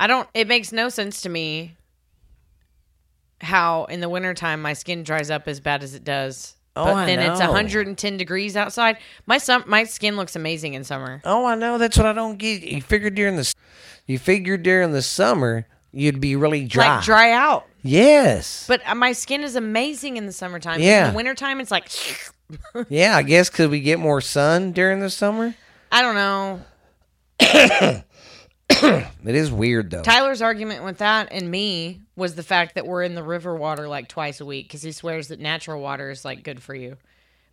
I don't. It makes no sense to me how in the wintertime my skin dries up as bad as it does. Oh, but I then know. It's one hundred ten degrees outside. My sum, my skin looks amazing in summer. Oh, I know. That's what I don't get. You figure during the, you figure during the summer you'd be really dry, like dry out. Yes. But my skin is amazing in the summertime. Yeah. In the wintertime, it's like. Yeah, I guess because we get more sun during the summer. I don't know. It is weird though. Tyler's argument with that and me was the fact that we're in the river water like twice a week because he swears that natural water is like good for you,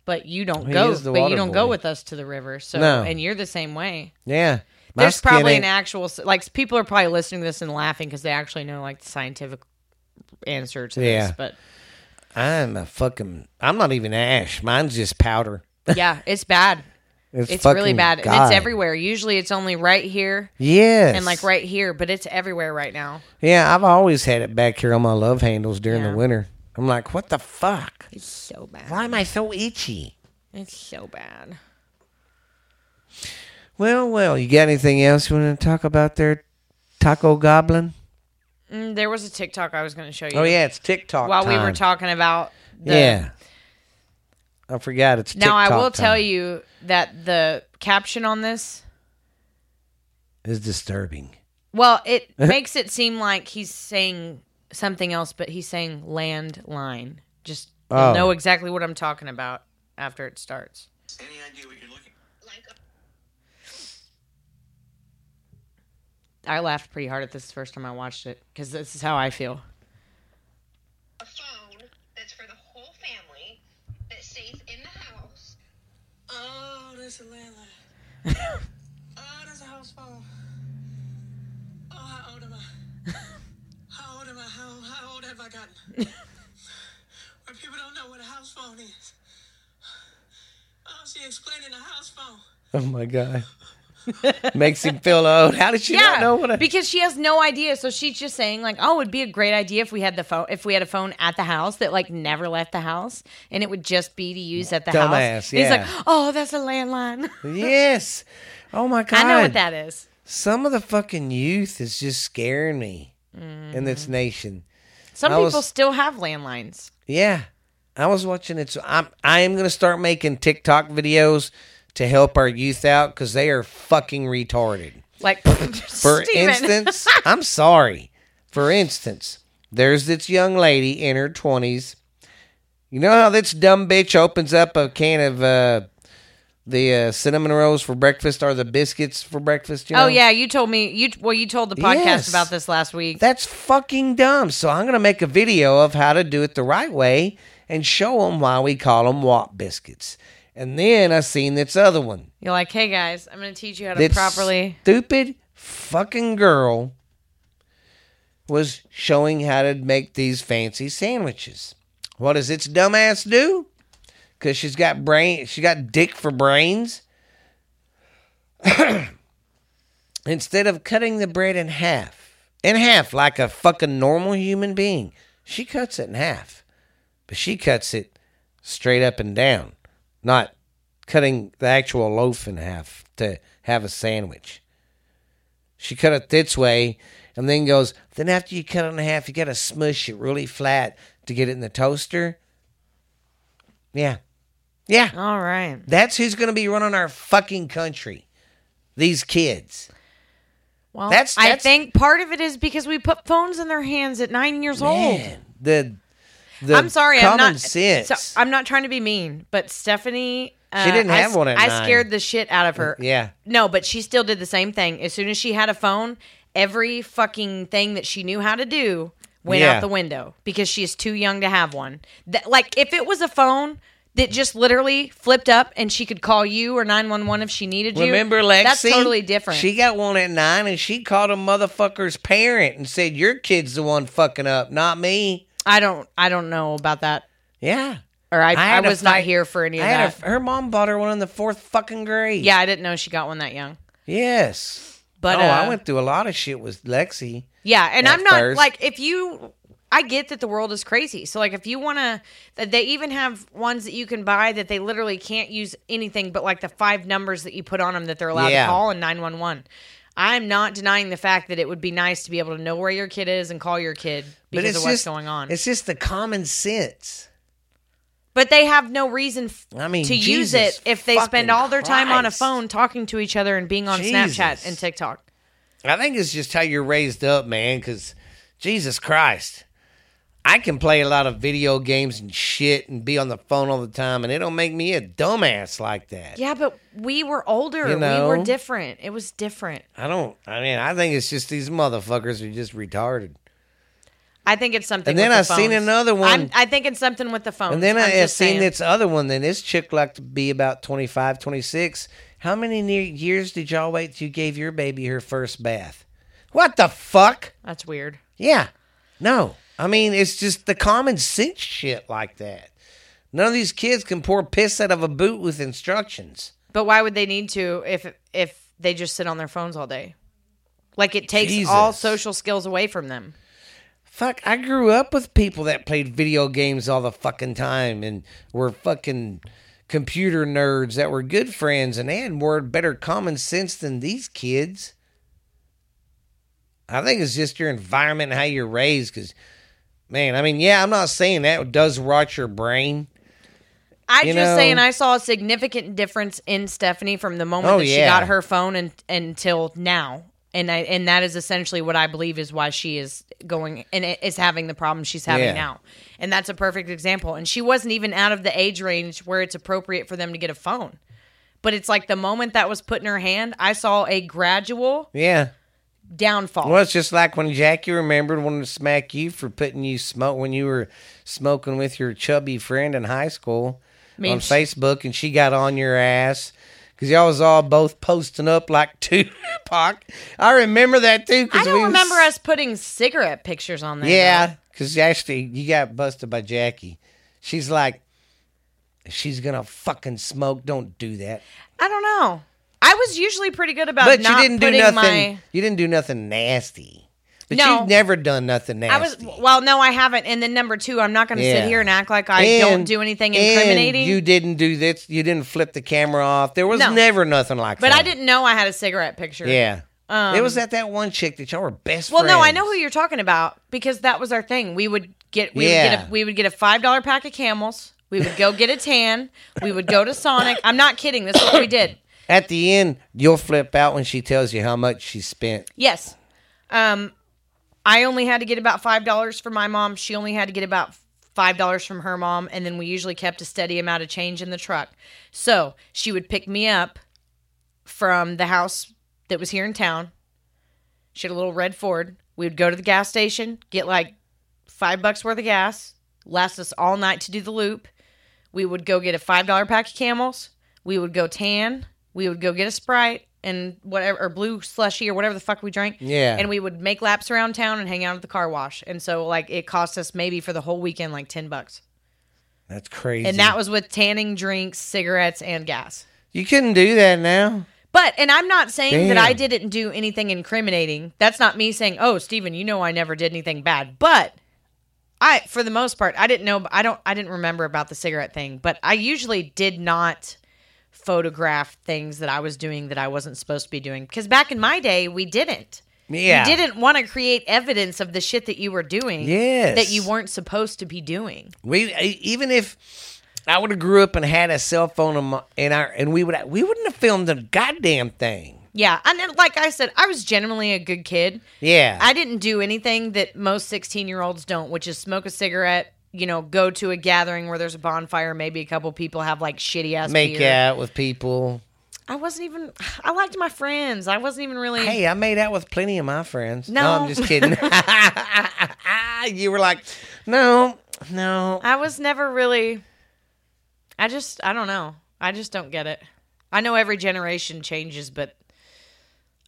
but you don't he go. But you don't boy. Go with us to the river, so no. And you're the same way. Yeah, my there's probably ain't... an actual like people are probably listening to this and laughing because they actually know like the scientific answer to yeah. this. But I'm a fucking. I'm not even ash. Mine's just powder. Yeah, it's bad. It's, it's really bad. God. It's everywhere. Usually it's only right here. Yes. And like right here, but it's everywhere right now. Yeah, I've always had it back here on my love handles during yeah. the winter. I'm like, what the fuck? It's so bad. Why am I so itchy? It's so bad. Well, well, you got anything else you want to talk about there, Taco Goblin? Mm, there was a TikTok I was going to show you. Oh, yeah, it's TikTok While time. We were talking about the... Yeah. I forgot it's TikTok. Now, I will time. Tell you that the caption on this is disturbing. Well, it makes it seem like he's saying something else, but he's saying landline. Just oh. know exactly what I'm talking about after it starts. Any idea what you're looking for? I laughed pretty hard at this the first time I watched it because this is how I feel. It's a landline. Oh, that's a house phone. Oh, how old am I? How old am I? How, how old have I gotten? Where people don't know what a house phone is. Oh, she explaining a house phone. Oh, my God. Makes him feel old. How did she yeah, not know what I... Because she has no idea. So she's just saying like, oh, it would be a great idea if we had the phone, if we had a phone at the house that like never left the house and it would just be to use at the Dumbass, house. Yeah. And he's like, oh, that's a landline. Yes. Oh my God. I know what that is. Some of the fucking youth is just scaring me mm. in this nation. Some I people was, still have landlines. Yeah. I was watching it. So I'm, I am going to start making TikTok videos to help our youth out because they are fucking retarded. Like, for instance, I'm sorry. For instance, there's this young lady in her twenties. You know how this dumb bitch opens up a can of uh, the uh, cinnamon rolls for breakfast or the biscuits for breakfast? You know? Oh, yeah. You told me. You Well, you told the podcast yes, about this last week. That's fucking dumb. So I'm going to make a video of how to do it the right way and show them why we call them Watt biscuits. And then I seen this other one. You're like, hey, guys, I'm going to teach you how to this properly. Stupid fucking girl was showing how to make these fancy sandwiches. What does its dumbass do? Because she's got brain, she got dick for brains. Instead of cutting the bread in half, in half like a fucking normal human being, she cuts it in half. But she cuts it straight up and down. Not cutting the actual loaf in half to have a sandwich. She cut it this way and then goes, then after you cut it in half, you got to smush it really flat to get it in the toaster. Yeah. Yeah. All right. That's who's going to be running our fucking country. These kids. Well, that's, that's, I think part of it is because we put phones in their hands at nine years man, old. The... The I'm sorry, I'm not. So, I'm not trying to be mean, but Stephanie, uh, she didn't have I, one. At I nine. Scared the shit out of her. Yeah, no, but she still did the same thing. As soon as she had a phone, every fucking thing that she knew how to do went yeah. out the window because she is too young to have one. That, like, if it was a phone that just literally flipped up and she could call you or nine one one if she needed you. Remember Lexi? That's totally different. She got one at nine and she called a motherfucker's parent and said, your kid's the one fucking up, not me. I don't I don't know about that. Yeah. Or I, I, I was not here for any of I that. Had a, her mom bought her one in the fourth fucking grade. Yeah, I didn't know she got one that young. Yes. But, oh, uh, I went through a lot of shit with Lexi. Yeah, and I'm not, first. like, if you... I get that the world is crazy. So, like, if you want to... They even have ones that you can buy that they literally can't use anything but, like, the five numbers that you put on them that they're allowed yeah. to call and nine one one. I'm not denying the fact that it would be nice to be able to know where your kid is and call your kid because of what's just, going on. It's just the common sense. But they have no reason f- I mean, to Jesus use it if they spend all their time Christ. on a phone talking to each other and being on Jesus. Snapchat and TikTok. I think it's just how you're raised up, man, because Jesus Christ. I can play a lot of video games and shit and be on the phone all the time, and it don't make me a dumbass like that. Yeah, but we were older. You know? We were different. It was different. I don't... I mean, I think it's just these motherfuckers are just retarded. I think it's something with the phones. And then I seen another one. I'm, I think it's something with the phones. And then I seen this other one. Then this chick like to be about twenty-five, twenty-six. How many years did y'all wait till you gave your baby her first bath? What the fuck? That's weird. Yeah. No. I mean, it's just the common sense shit like that. None of these kids can pour piss out of a boot with instructions. But why would they need to if if they just sit on their phones all day? Like, it takes Jesus. all social skills away from them. Fuck, I grew up with people that played video games all the fucking time and were fucking computer nerds that were good friends, and they had more better common sense than these kids. I think it's just your environment and how you're raised, because... Man, I mean, yeah, I'm not saying that does rot your brain. I'm you just know? saying I saw a significant difference in Stephanie from the moment oh, that yeah. she got her phone and, until now. And I, and that is essentially what I believe is why she is going and is having the problem she's having yeah. now. And that's a perfect example. And she wasn't even out of the age range where it's appropriate for them to get a phone. But it's like the moment that was put in her hand, I saw a gradual... Yeah. downfall. Well, it's just like when Jackie remembered wanting to smack you for putting you smoke when you were smoking with your chubby friend in high school I mean, on she- Facebook, and she got on your ass because y'all was all both posting up like Tupac. I remember that too. Cause I don't we remember was... us putting cigarette pictures on there. Yeah, because actually you got busted by Jackie. She's like, she's gonna fucking smoke. Don't do that. I don't know. I was usually pretty good about but not you didn't putting do nothing, my... You didn't do nothing nasty. But no, you've never done nothing nasty. I was, well, no, I haven't. And then number two, I'm not going to yeah. sit here and act like I and, don't do anything incriminating. And you didn't do this. You didn't flip the camera off. There was no. never nothing like but that. But I didn't know I had a cigarette picture. Yeah. Um, it was at that one chick that y'all were best well, friends. Well, no, I know who you're talking about because that was our thing. We would get we yeah. would get a, we would get a five dollar pack of Camels. We would go get a tan. We would go to Sonic. I'm not kidding. This is what we did. At the end, you'll flip out when she tells you how much she spent. Yes. Um, I only had to get about five dollars from my mom. She only had to get about five dollars from her mom. And then we usually kept a steady amount of change in the truck. So she would pick me up from the house that was here in town. She had a little red Ford. We would go to the gas station, get like five bucks worth of gas. Last us all night to do the loop. We would go get a five dollar pack of Camels. We would go tan. We would go get a Sprite and whatever, or blue slushy or whatever the fuck we drank. Yeah. And we would make laps around town and hang out at the car wash. And so, like, it cost us maybe for the whole weekend, like ten bucks. That's crazy. And that was with tanning, drinks, cigarettes, and gas. You couldn't do that now. But, and I'm not saying Damn. that I didn't do anything incriminating. That's not me saying, oh, Steven, you know I never did anything bad. But I, for the most part, I didn't know, I don't, I didn't remember about the cigarette thing. But I usually did not photograph things that I was doing that I wasn't supposed to be doing. Because back in my day, we didn't. Yeah. You didn't want to create evidence of the shit that you were doing yes. that you weren't supposed to be doing. We Even if I would have grew up and had a cell phone in our, and we, would, we wouldn't have filmed a goddamn thing. Yeah, and like I said, I was generally a good kid. Yeah. I didn't do anything that most sixteen-year-olds don't, which is smoke a cigarette, you know, go to a gathering where there's a bonfire. Maybe a couple people have like shitty ass make beer. Out with people. I wasn't even. I liked my friends. I wasn't even really. Hey, I made out with plenty of my friends. No, no I'm just kidding. You were like, no, no. I was never really. I just, I don't know. I just don't get it. I know every generation changes, but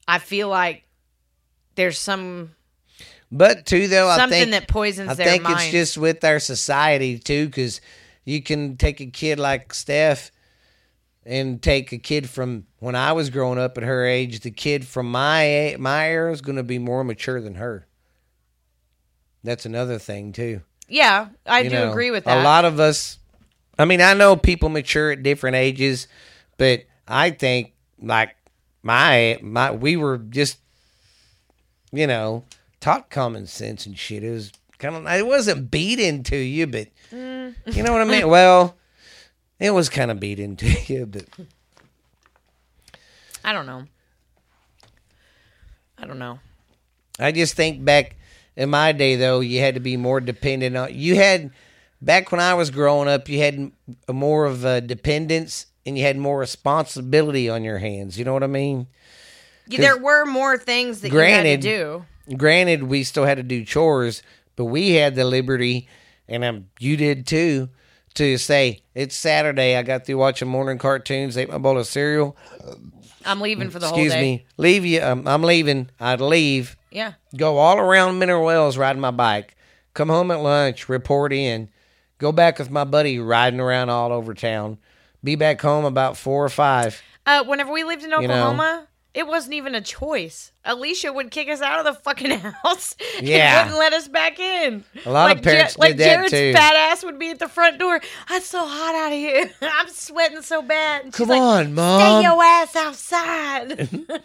I feel like there's some... But, too, though, I something think... Something that poisons I their mind. I think it's just with our society, too, because you can take a kid like Steph and take a kid from... When I was growing up at her age, the kid from my my era is going to be more mature than her. That's another thing, too. Yeah, I you do know, agree with that. A lot of us... I mean, I know people mature at different ages, but I think, like, my my we were just, you know, taught common sense and shit. It was kind of, it wasn't beat into you, but mm. you know what I mean? Well, it was kind of beat into you, but I don't know. I don't know. I just think back in my day, though, you had to be more dependent on, you had... Back when I was growing up, you had a more of a dependence and you had more responsibility on your hands. You know what I mean? Yeah, there were more things that granted, you had to do. Granted, we still had to do chores, but we had the liberty, and um, you did too, to say, it's Saturday. I got through watching morning cartoons, ate my bowl of cereal. I'm leaving for the Excuse whole day. Excuse me. Leave you. Um, I'm leaving. I'd leave. Yeah. Go all around Mineral Wells riding my bike. Come home at lunch, report in. Go back with my buddy riding around all over town. Be back home about four or five. Uh, whenever we lived in Oklahoma, you know, it wasn't even a choice. Alicia would kick us out of the fucking house and yeah. wouldn't let us back in. A lot like of parents Jer- did like that Jared's too. Like Jared's fat ass would be at the front door. It's so hot out of here. I'm sweating so bad. And Come she's on, like, Mom. Stay your ass outside.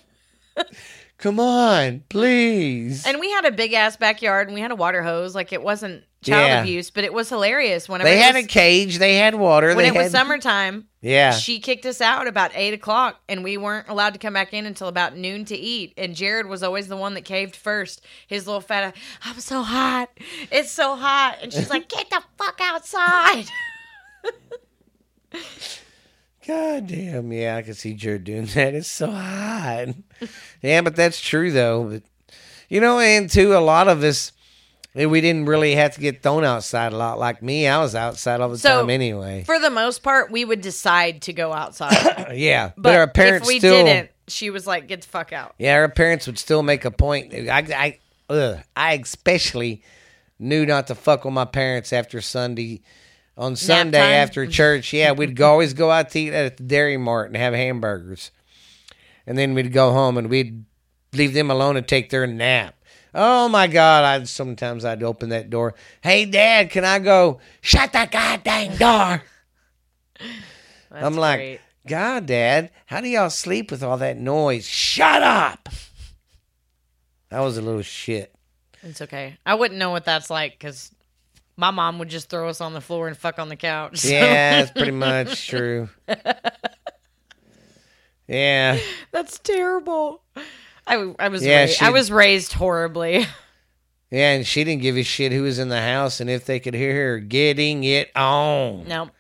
Come on, please. And we had a big ass backyard and we had a water hose. Like it wasn't child yeah. abuse, but it was hilarious. Whenever they had was, a cage, they had water. When they it had... was summertime, yeah, she kicked us out about eight o'clock and we weren't allowed to come back in until about noon to eat. And Jared was always the one that caved first. His little fat, I'm so hot. It's so hot. And she's like, get the fuck outside. God damn, yeah, I can see Jared doing that. It's so hot. Yeah, but that's true, though. But, you know, and too, a lot of us, we didn't really have to get thrown outside a lot. Like me, I was outside all the so, time anyway. For the most part, we would decide to go outside. Yeah, but, but our parents still... if we still, didn't, she was like, get the fuck out. Yeah, our parents would still make a point. I, I, ugh, I especially knew not to fuck with my parents after Sunday. On Sunday after church, yeah, we'd go, always go out to eat at the Dairy Mart and have hamburgers. And then we'd go home and we'd leave them alone and take their nap. Oh, my God. I'd, sometimes I'd open that door. Hey, Dad, can I go, shut that goddamn door? That's I'm like, great. God, Dad, how do y'all sleep with all that noise? Shut up. That was a little shit. It's okay. I wouldn't know what that's like because... my mom would just throw us on the floor and fuck on the couch. So. Yeah, that's pretty much true. Yeah. That's terrible. I, I was yeah, raised, I was raised horribly. Yeah, and she didn't give a shit who was in the house and if they could hear her getting it on. No. Nope.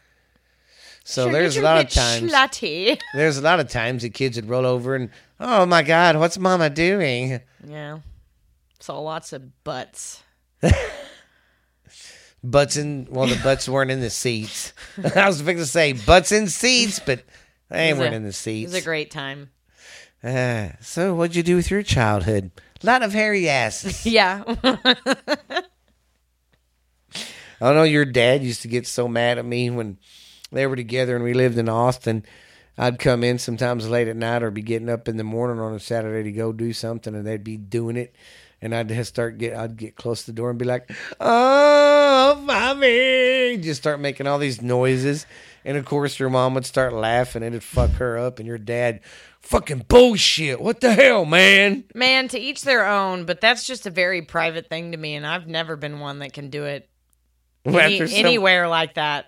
So sure, there's a lot of times. Slutty. There's a lot of times the kids would roll over and, oh my God, what's Mama doing? Yeah. Saw lots of butts. Butts in, well, the butts weren't in the seats. I was fixing to say butts in seats, but they weren't in the seats. It was a great time. Uh, so, what'd you do with your childhood? A lot of hairy asses. Yeah. I know your dad used to get so mad at me when they were together and we lived in Austin. I'd come in sometimes late at night or be getting up in the morning on a Saturday to go do something, and they'd be doing it. And I'd just start get I'd get close to the door and be like, oh, mommy. Just start making all these noises. And, of course, your mom would start laughing and it'd fuck her up. And your dad, fucking bullshit. What the hell, man? Man, to each their own. But that's just a very private thing to me. And I've never been one that can do it any, some- anywhere like that.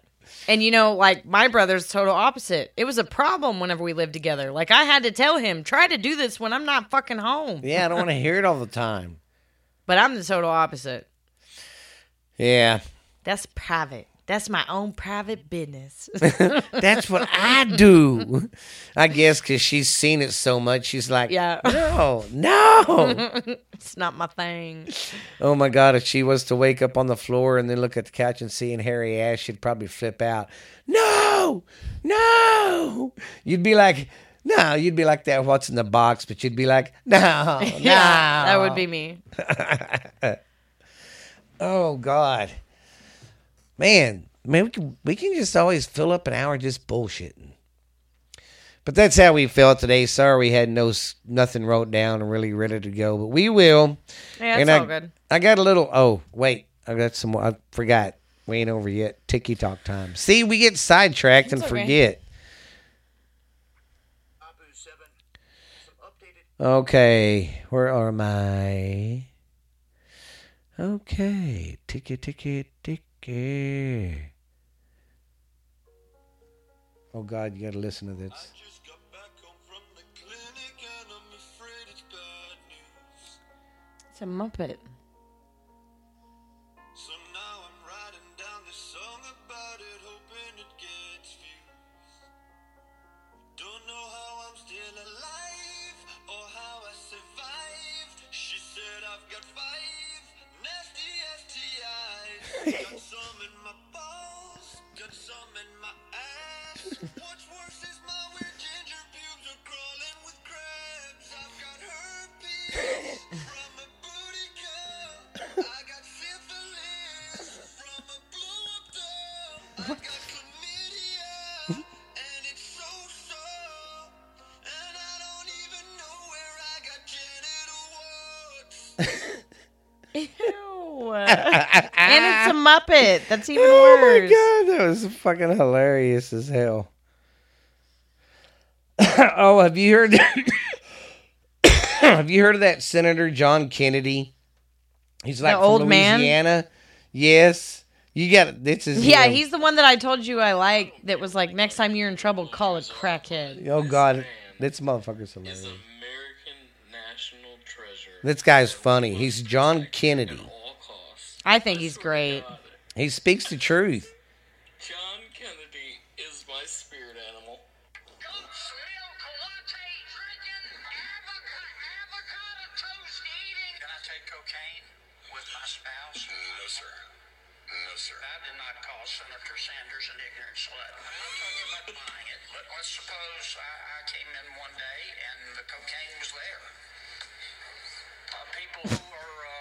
And, you know, like, my brother's total opposite. It was a problem whenever we lived together. Like, I had to tell him, try to do this when I'm not fucking home. Yeah, I don't want to hear it all the time. But I'm the total opposite. Yeah. That's private. That's my own private business. That's what I do. I guess because she's seen it so much. She's like, yeah. no, no. It's not my thing. Oh, my God. If she was to wake up on the floor and then look at the couch and see an hairy ass, she'd probably flip out. No. no, no. You'd be like, no, you'd be like that, what's in the box, but you'd be like, no, no. Yeah, that would be me. Oh, God. Man, man, we can, we can just always fill up an hour just bullshitting. But that's how we felt today. Sorry we had no nothing wrote down and really ready to go, but we will. Yeah, it's all good. I got a little, oh, wait. I got some more. I forgot. We ain't over yet. TikTok time. See, we get sidetracked it's and okay. forget. Okay, where are my... Okay, ticky, ticky, ticky. Oh, God, you got to listen to this. I just got back home from the clinic and I'm afraid it's bad news. It's a Muppet. So now I'm writing down this song about it, hoping it gets views. Don't know how I'm still alive or how I survived. She said I've got five nasty S T Is. Got some in my balls, got some in my ass. What's worse is my weird ginger pubes are crawling with crabs. I've got herpes from a booty cup. I got syphilis from a blow-up doll. I got chlamydia, and it's so sore. And I don't even know where I got genital warts. Ew. And it's a Muppet. That's even oh worse. Oh my God, that was fucking hilarious as hell. Oh, have you heard have you heard of that Senator John Kennedy? He's like the old from Louisiana. Man? Yes. You got it. It's his Yeah, name. He's the one that I told you I like that was like, next time you're in trouble, call a crackhead. Oh God. This motherfucker's hilarious. American national treasure. This guy's funny. He's John Kennedy. I think he's great. He speaks the truth. John Kennedy is my spirit animal. Can I take cocaine with my spouse? No, sir. No, sir. I did not call Senator Sanders an ignorant slut. I'm not talking about buying it, but let's suppose I, I came in one day and the cocaine was there. Uh, people who are... Um,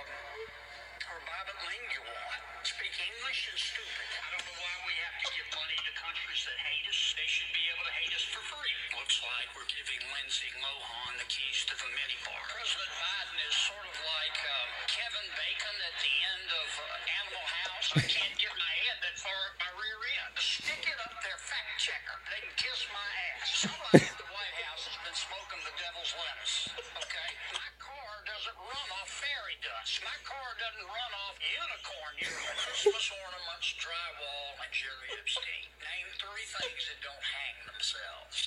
speak English and stupid. I don't know why we have to give money to countries that hate us. They should be able to hate us for free. Looks like we're giving Lindsay Lohan the keys to the minibar. President Biden is sort of like um, Kevin Bacon at the end of uh, Animal House. I can't get my head that far up my rear end. Stick it up their fact checker. They can kiss my ass. Somebody at the White House has been smoking the devil's lettuce. Okay? My car doesn't run off fairy dust. My car doesn't run off unicorn urine. Christmas ornaments, drywall, and Jerry Epstein. Name three things that don't hang themselves.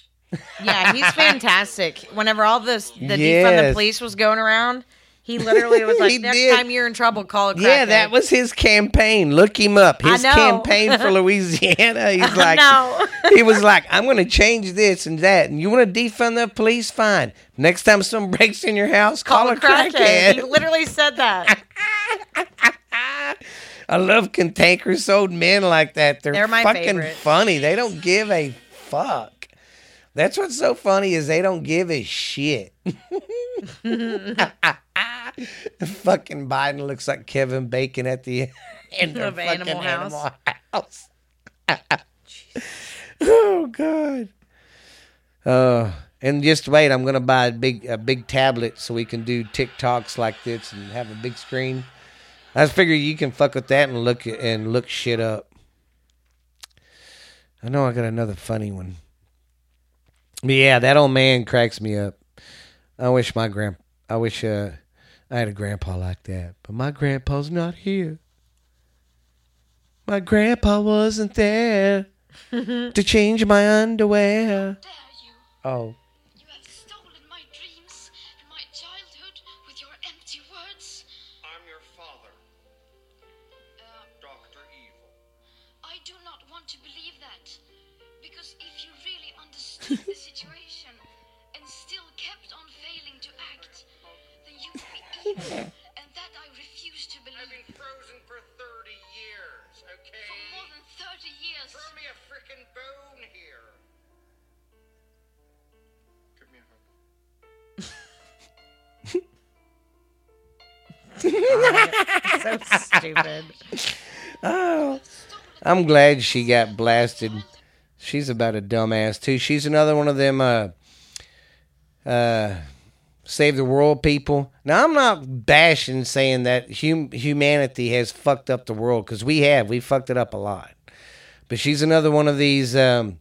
Yeah, he's fantastic. Whenever all this the yes. defund the police was going around, he literally was like, next did. time you're in trouble, call a crackhead. Yeah, that was his campaign. Look him up. His campaign for Louisiana. He's like, he was like, I'm going to change this and that. And you want to defund the police? Fine. Next time someone breaks in your house, call, call a crackhead. crackhead. He literally said that. I love cantankerous old men like that. They're, They're my fucking favorite. funny. They don't give a fuck. That's what's so funny is they don't give a shit. Fucking Biden looks like Kevin Bacon at the end of, of Animal House. Animal House. Oh God. Uh, and just wait, I'm gonna buy a big a big tablet so we can do TikToks like this and have a big screen. I figure you can fuck with that and look and look shit up. I know I got another funny one. But yeah, that old man cracks me up. I wish my grand, I wish uh, I had a grandpa like that. But my grandpa's not here. My grandpa wasn't there to change my underwear. How dare you? Oh. You have stolen my dreams and my childhood with your empty words. I'm your father, uh, Doctor Evil. I do not want to believe that, because if you really understood this. And that I refuse to believe. I've been frozen for thirty years, okay? For more than thirty years. Throw me a frickin' bone here. So stupid. Oh, I'm glad she got blasted. She's about a dumbass too. She's another one of them uh, uh, save the world people. Now, I'm not bashing saying that hum- humanity has fucked up the world, because we have. We fucked it up a lot. But she's another one of these, um,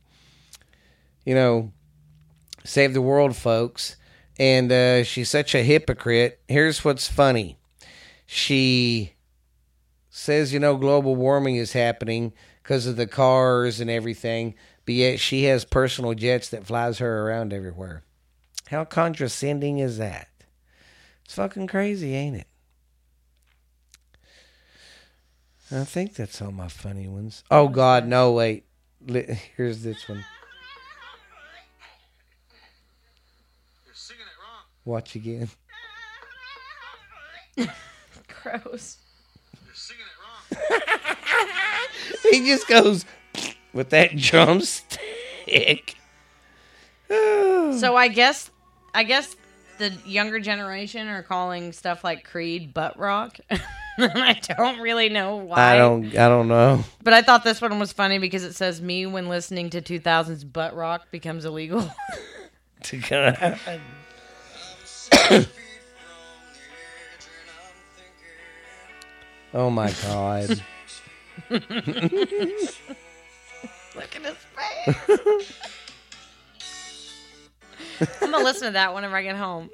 you know, save the world folks. And uh, she's such a hypocrite. Here's what's funny. She says, you know, global warming is happening because of the cars and everything, but yet she has personal jets that flies her around everywhere. How condescending is that? It's fucking crazy, ain't it? I think that's all my funny ones. Oh, God, no, wait. Here's this one. You're singing it wrong. Watch again. Gross. You're singing it wrong. He just goes with that drumstick. So I guess, I guess the younger generation are calling stuff like Creed butt rock. I don't really know why. I don't. I don't know. But I thought this one was funny because it says, "Me when listening to two thousands butt rock becomes illegal." To God. Oh my God. Look at his face. I'm gonna listen to that whenever I get home.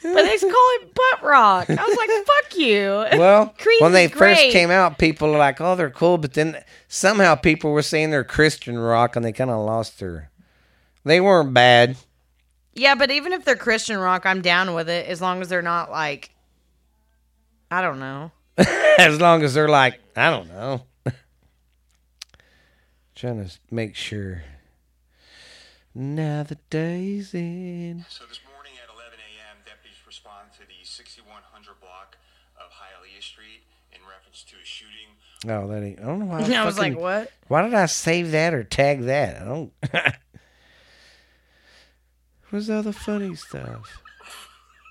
But they call it butt rock. I was like, "Fuck you." Well, Creed when they great. first came out, people were like, "Oh, they're cool," but then somehow people were saying they're Christian rock, and they kind of lost their. They weren't bad. Yeah, but even if they're Christian rock, I'm down with it as long as they're not like. I don't know. As long as they're like, I don't know. Trying to make sure. Now the day's in. So this morning at eleven a.m., deputies respond to the sixty-one hundred block of Hialeah Street in reference to a shooting. Oh, that ain't. I don't know why. I, I fucking, was like, what? Why did I save that or tag that? I don't. Where's all the funny stuff?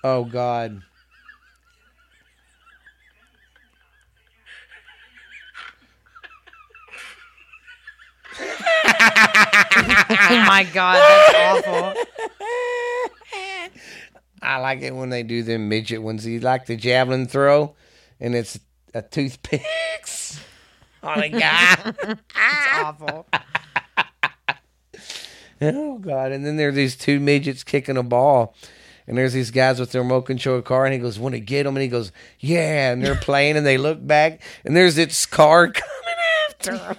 Oh, God. Oh my God, that's awful. I like it when they do them midget ones. You like the javelin throw, and it's a toothpick on a guy. It's awful. Oh God! And then there are these two midgets kicking a ball, and there's these guys with their remote control car, and he goes, "Want to get them?" And he goes, "Yeah." And they're playing, and they look back, and there's its car coming after them.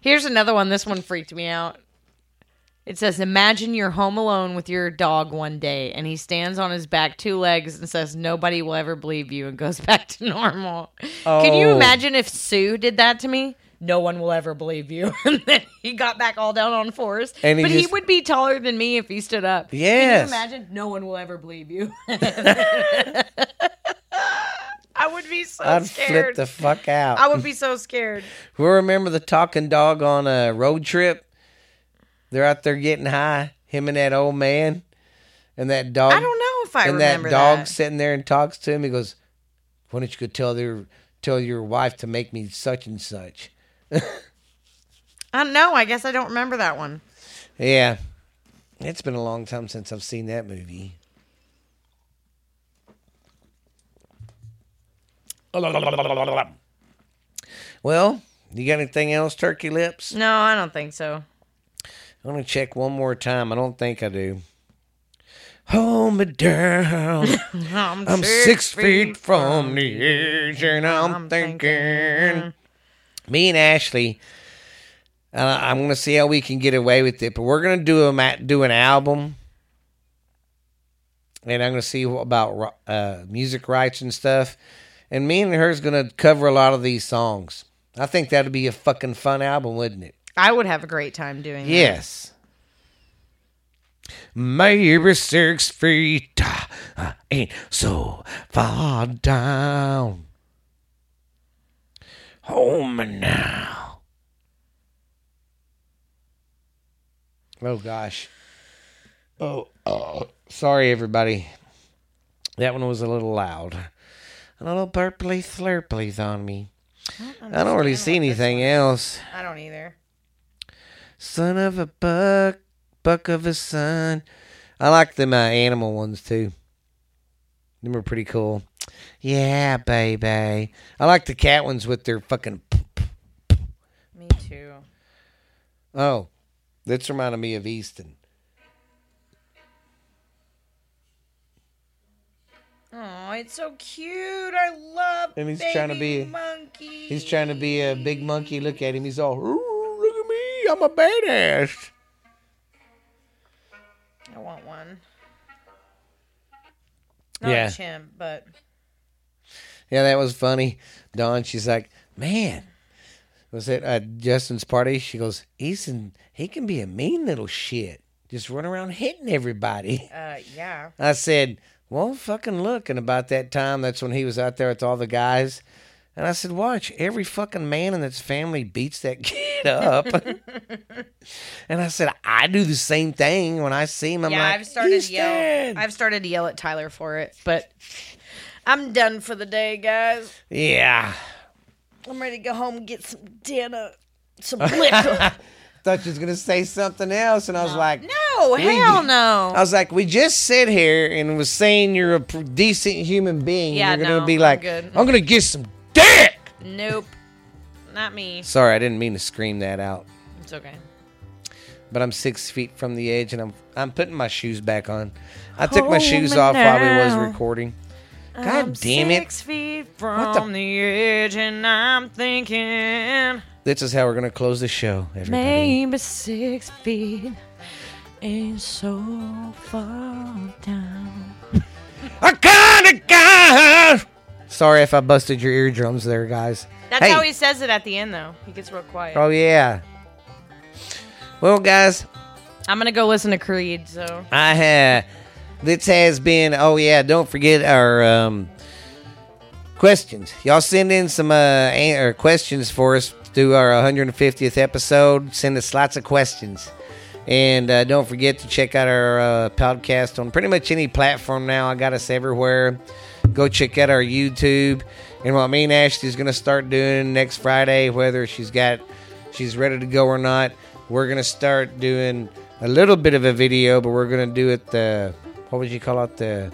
Here's another one. This one freaked me out. It says, imagine you're home alone with your dog one day, and he stands on his back two legs and says, nobody will ever believe you, and goes back to normal. Oh. Can you imagine if Sue did that to me? No one will ever believe you. And then he got back all down on fours. And he but just... he would be taller than me if he stood up. Yes. Can you imagine? No one will ever believe you. I would be so I'd scared. I'd flip the fuck out. I would be so scared. We remember the talking dog on a road trip? They're out there getting high, him and that old man, and that dog. I don't know if I remember that. And that dog that. sitting there and talks to him. He goes, why don't you go tell, their, tell your wife to make me such and such? I don't know. I guess I don't remember that one. Yeah. It's been a long time since I've seen that movie. Well, you got anything else, Turkey Lips? No, I don't think so. I'm going to check one more time. I don't think I do. Hold me down. I'm, I'm six, six feet, feet from, from the edge, and I'm, I'm thinking. thinking. Me and Ashley, uh, I'm going to see how we can get away with it, but we're going to do a, do an album, and I'm going to see about uh, music rights and stuff. And me and her is going to cover a lot of these songs. I think that would be a fucking fun album, wouldn't it? I would have a great time doing that. Yes. Maybe six feet I ain't so far down. Home now. Oh, gosh. Oh, oh, sorry, everybody. That one was a little loud. a little burply slurplies on me. I don't really see anything else. I don't either. Son of a buck, buck of a son. I like them uh, animal ones too. Them were pretty cool. Yeah, baby. I like the cat ones with their fucking... Me too. Oh, that's reminded me of Easton. Oh, it's so cute. I love and he's baby trying to be a, monkey. He's trying to be a big monkey. Look at him. He's all, ooh, look at me. I'm a badass. I want one. Not yeah. him, but... Yeah, that was funny. Dawn, she's like, man, was it at Justin's party? She goes, Easton, he can be a mean little shit. Just run around hitting everybody. Uh, yeah. I said... Well, fucking look, and about that time, that's when he was out there with all the guys. And I said, watch, every fucking man in his family beats that kid up. And I said, I do the same thing when I see him. I'm yeah, like, I've started to yell. Dead. I've started to yell at Tyler for it, but I'm done for the day, guys. Yeah. I'm ready to go home and get some dinner, some liquor. Thought you was gonna say something else, and I was no. like, "No, hell no!" I was like, "We just sit here and was saying you're a decent human being. Yeah, and you're gonna no, be like, I'm, I'm gonna get some dick." Nope, not me. Sorry, I didn't mean to scream that out. It's okay. But I'm six feet from the edge, and I'm I'm putting my shoes back on. I took Hold my shoes off now. While we was recording. God I'm damn it! Six feet from the-, the edge, and I'm thinking. This is how we're going to close the show, everybody. Maybe six feet ain't so far down. I kind of got... Sorry if I busted your eardrums there, guys. That's hey. How he says it at the end, though. He gets real quiet. Oh, yeah. Well, guys. I'm going to go listen to Creed, so... I have... This has been... Oh, yeah, don't forget our... um questions. Y'all send in some uh, an- or questions for us. Do our one hundred fiftieth episode. Send us lots of questions. And uh, don't forget to check out our uh, podcast on pretty much any platform now. I got us everywhere. Go check out our YouTube. And what me and Ashley's going to start doing next Friday, whether she's got, she's ready to go or not, we're going to start doing a little bit of a video, but we're going to do it the, what would you call it? The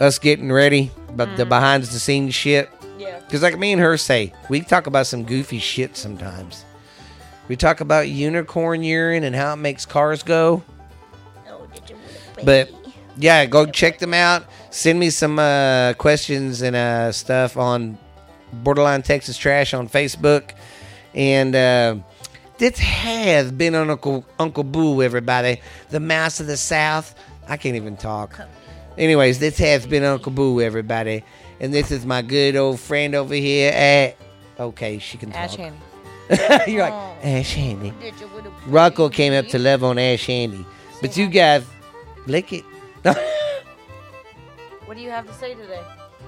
us getting ready, but mm. the behind the scenes shit. Because like me and her say, we talk about some goofy shit sometimes. We talk about unicorn urine and how it makes cars go. Oh, did you but, yeah, go check them out. Send me some uh, questions and uh, stuff on Borderline Texas Trash on Facebook. And uh, this has been Uncle, Uncle Boo, everybody. The Mouse of the South. I can't even talk. Anyways, this has been Uncle Boo, everybody. And this is my good old friend over here at... Okay, she can talk. Ash Handy. You're like, oh, Ash Handy. Rocco came up to love on Ash Handy. But you guys, lick it. What do you have to say today?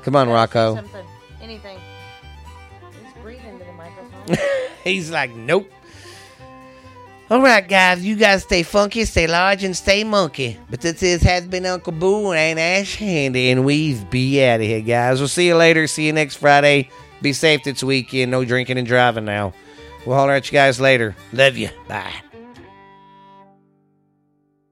Come on, Rocco. Something. Anything. He's breathing to the microphone. He's like, nope. All right, guys. You guys stay funky, stay large, and stay monkey. But this is, has been Uncle Boo and Ash Handy, and we be out of here, guys. We'll see you later. See you next Friday. Be safe this weekend. No drinking and driving now. We'll holler at you guys later. Love you. Bye.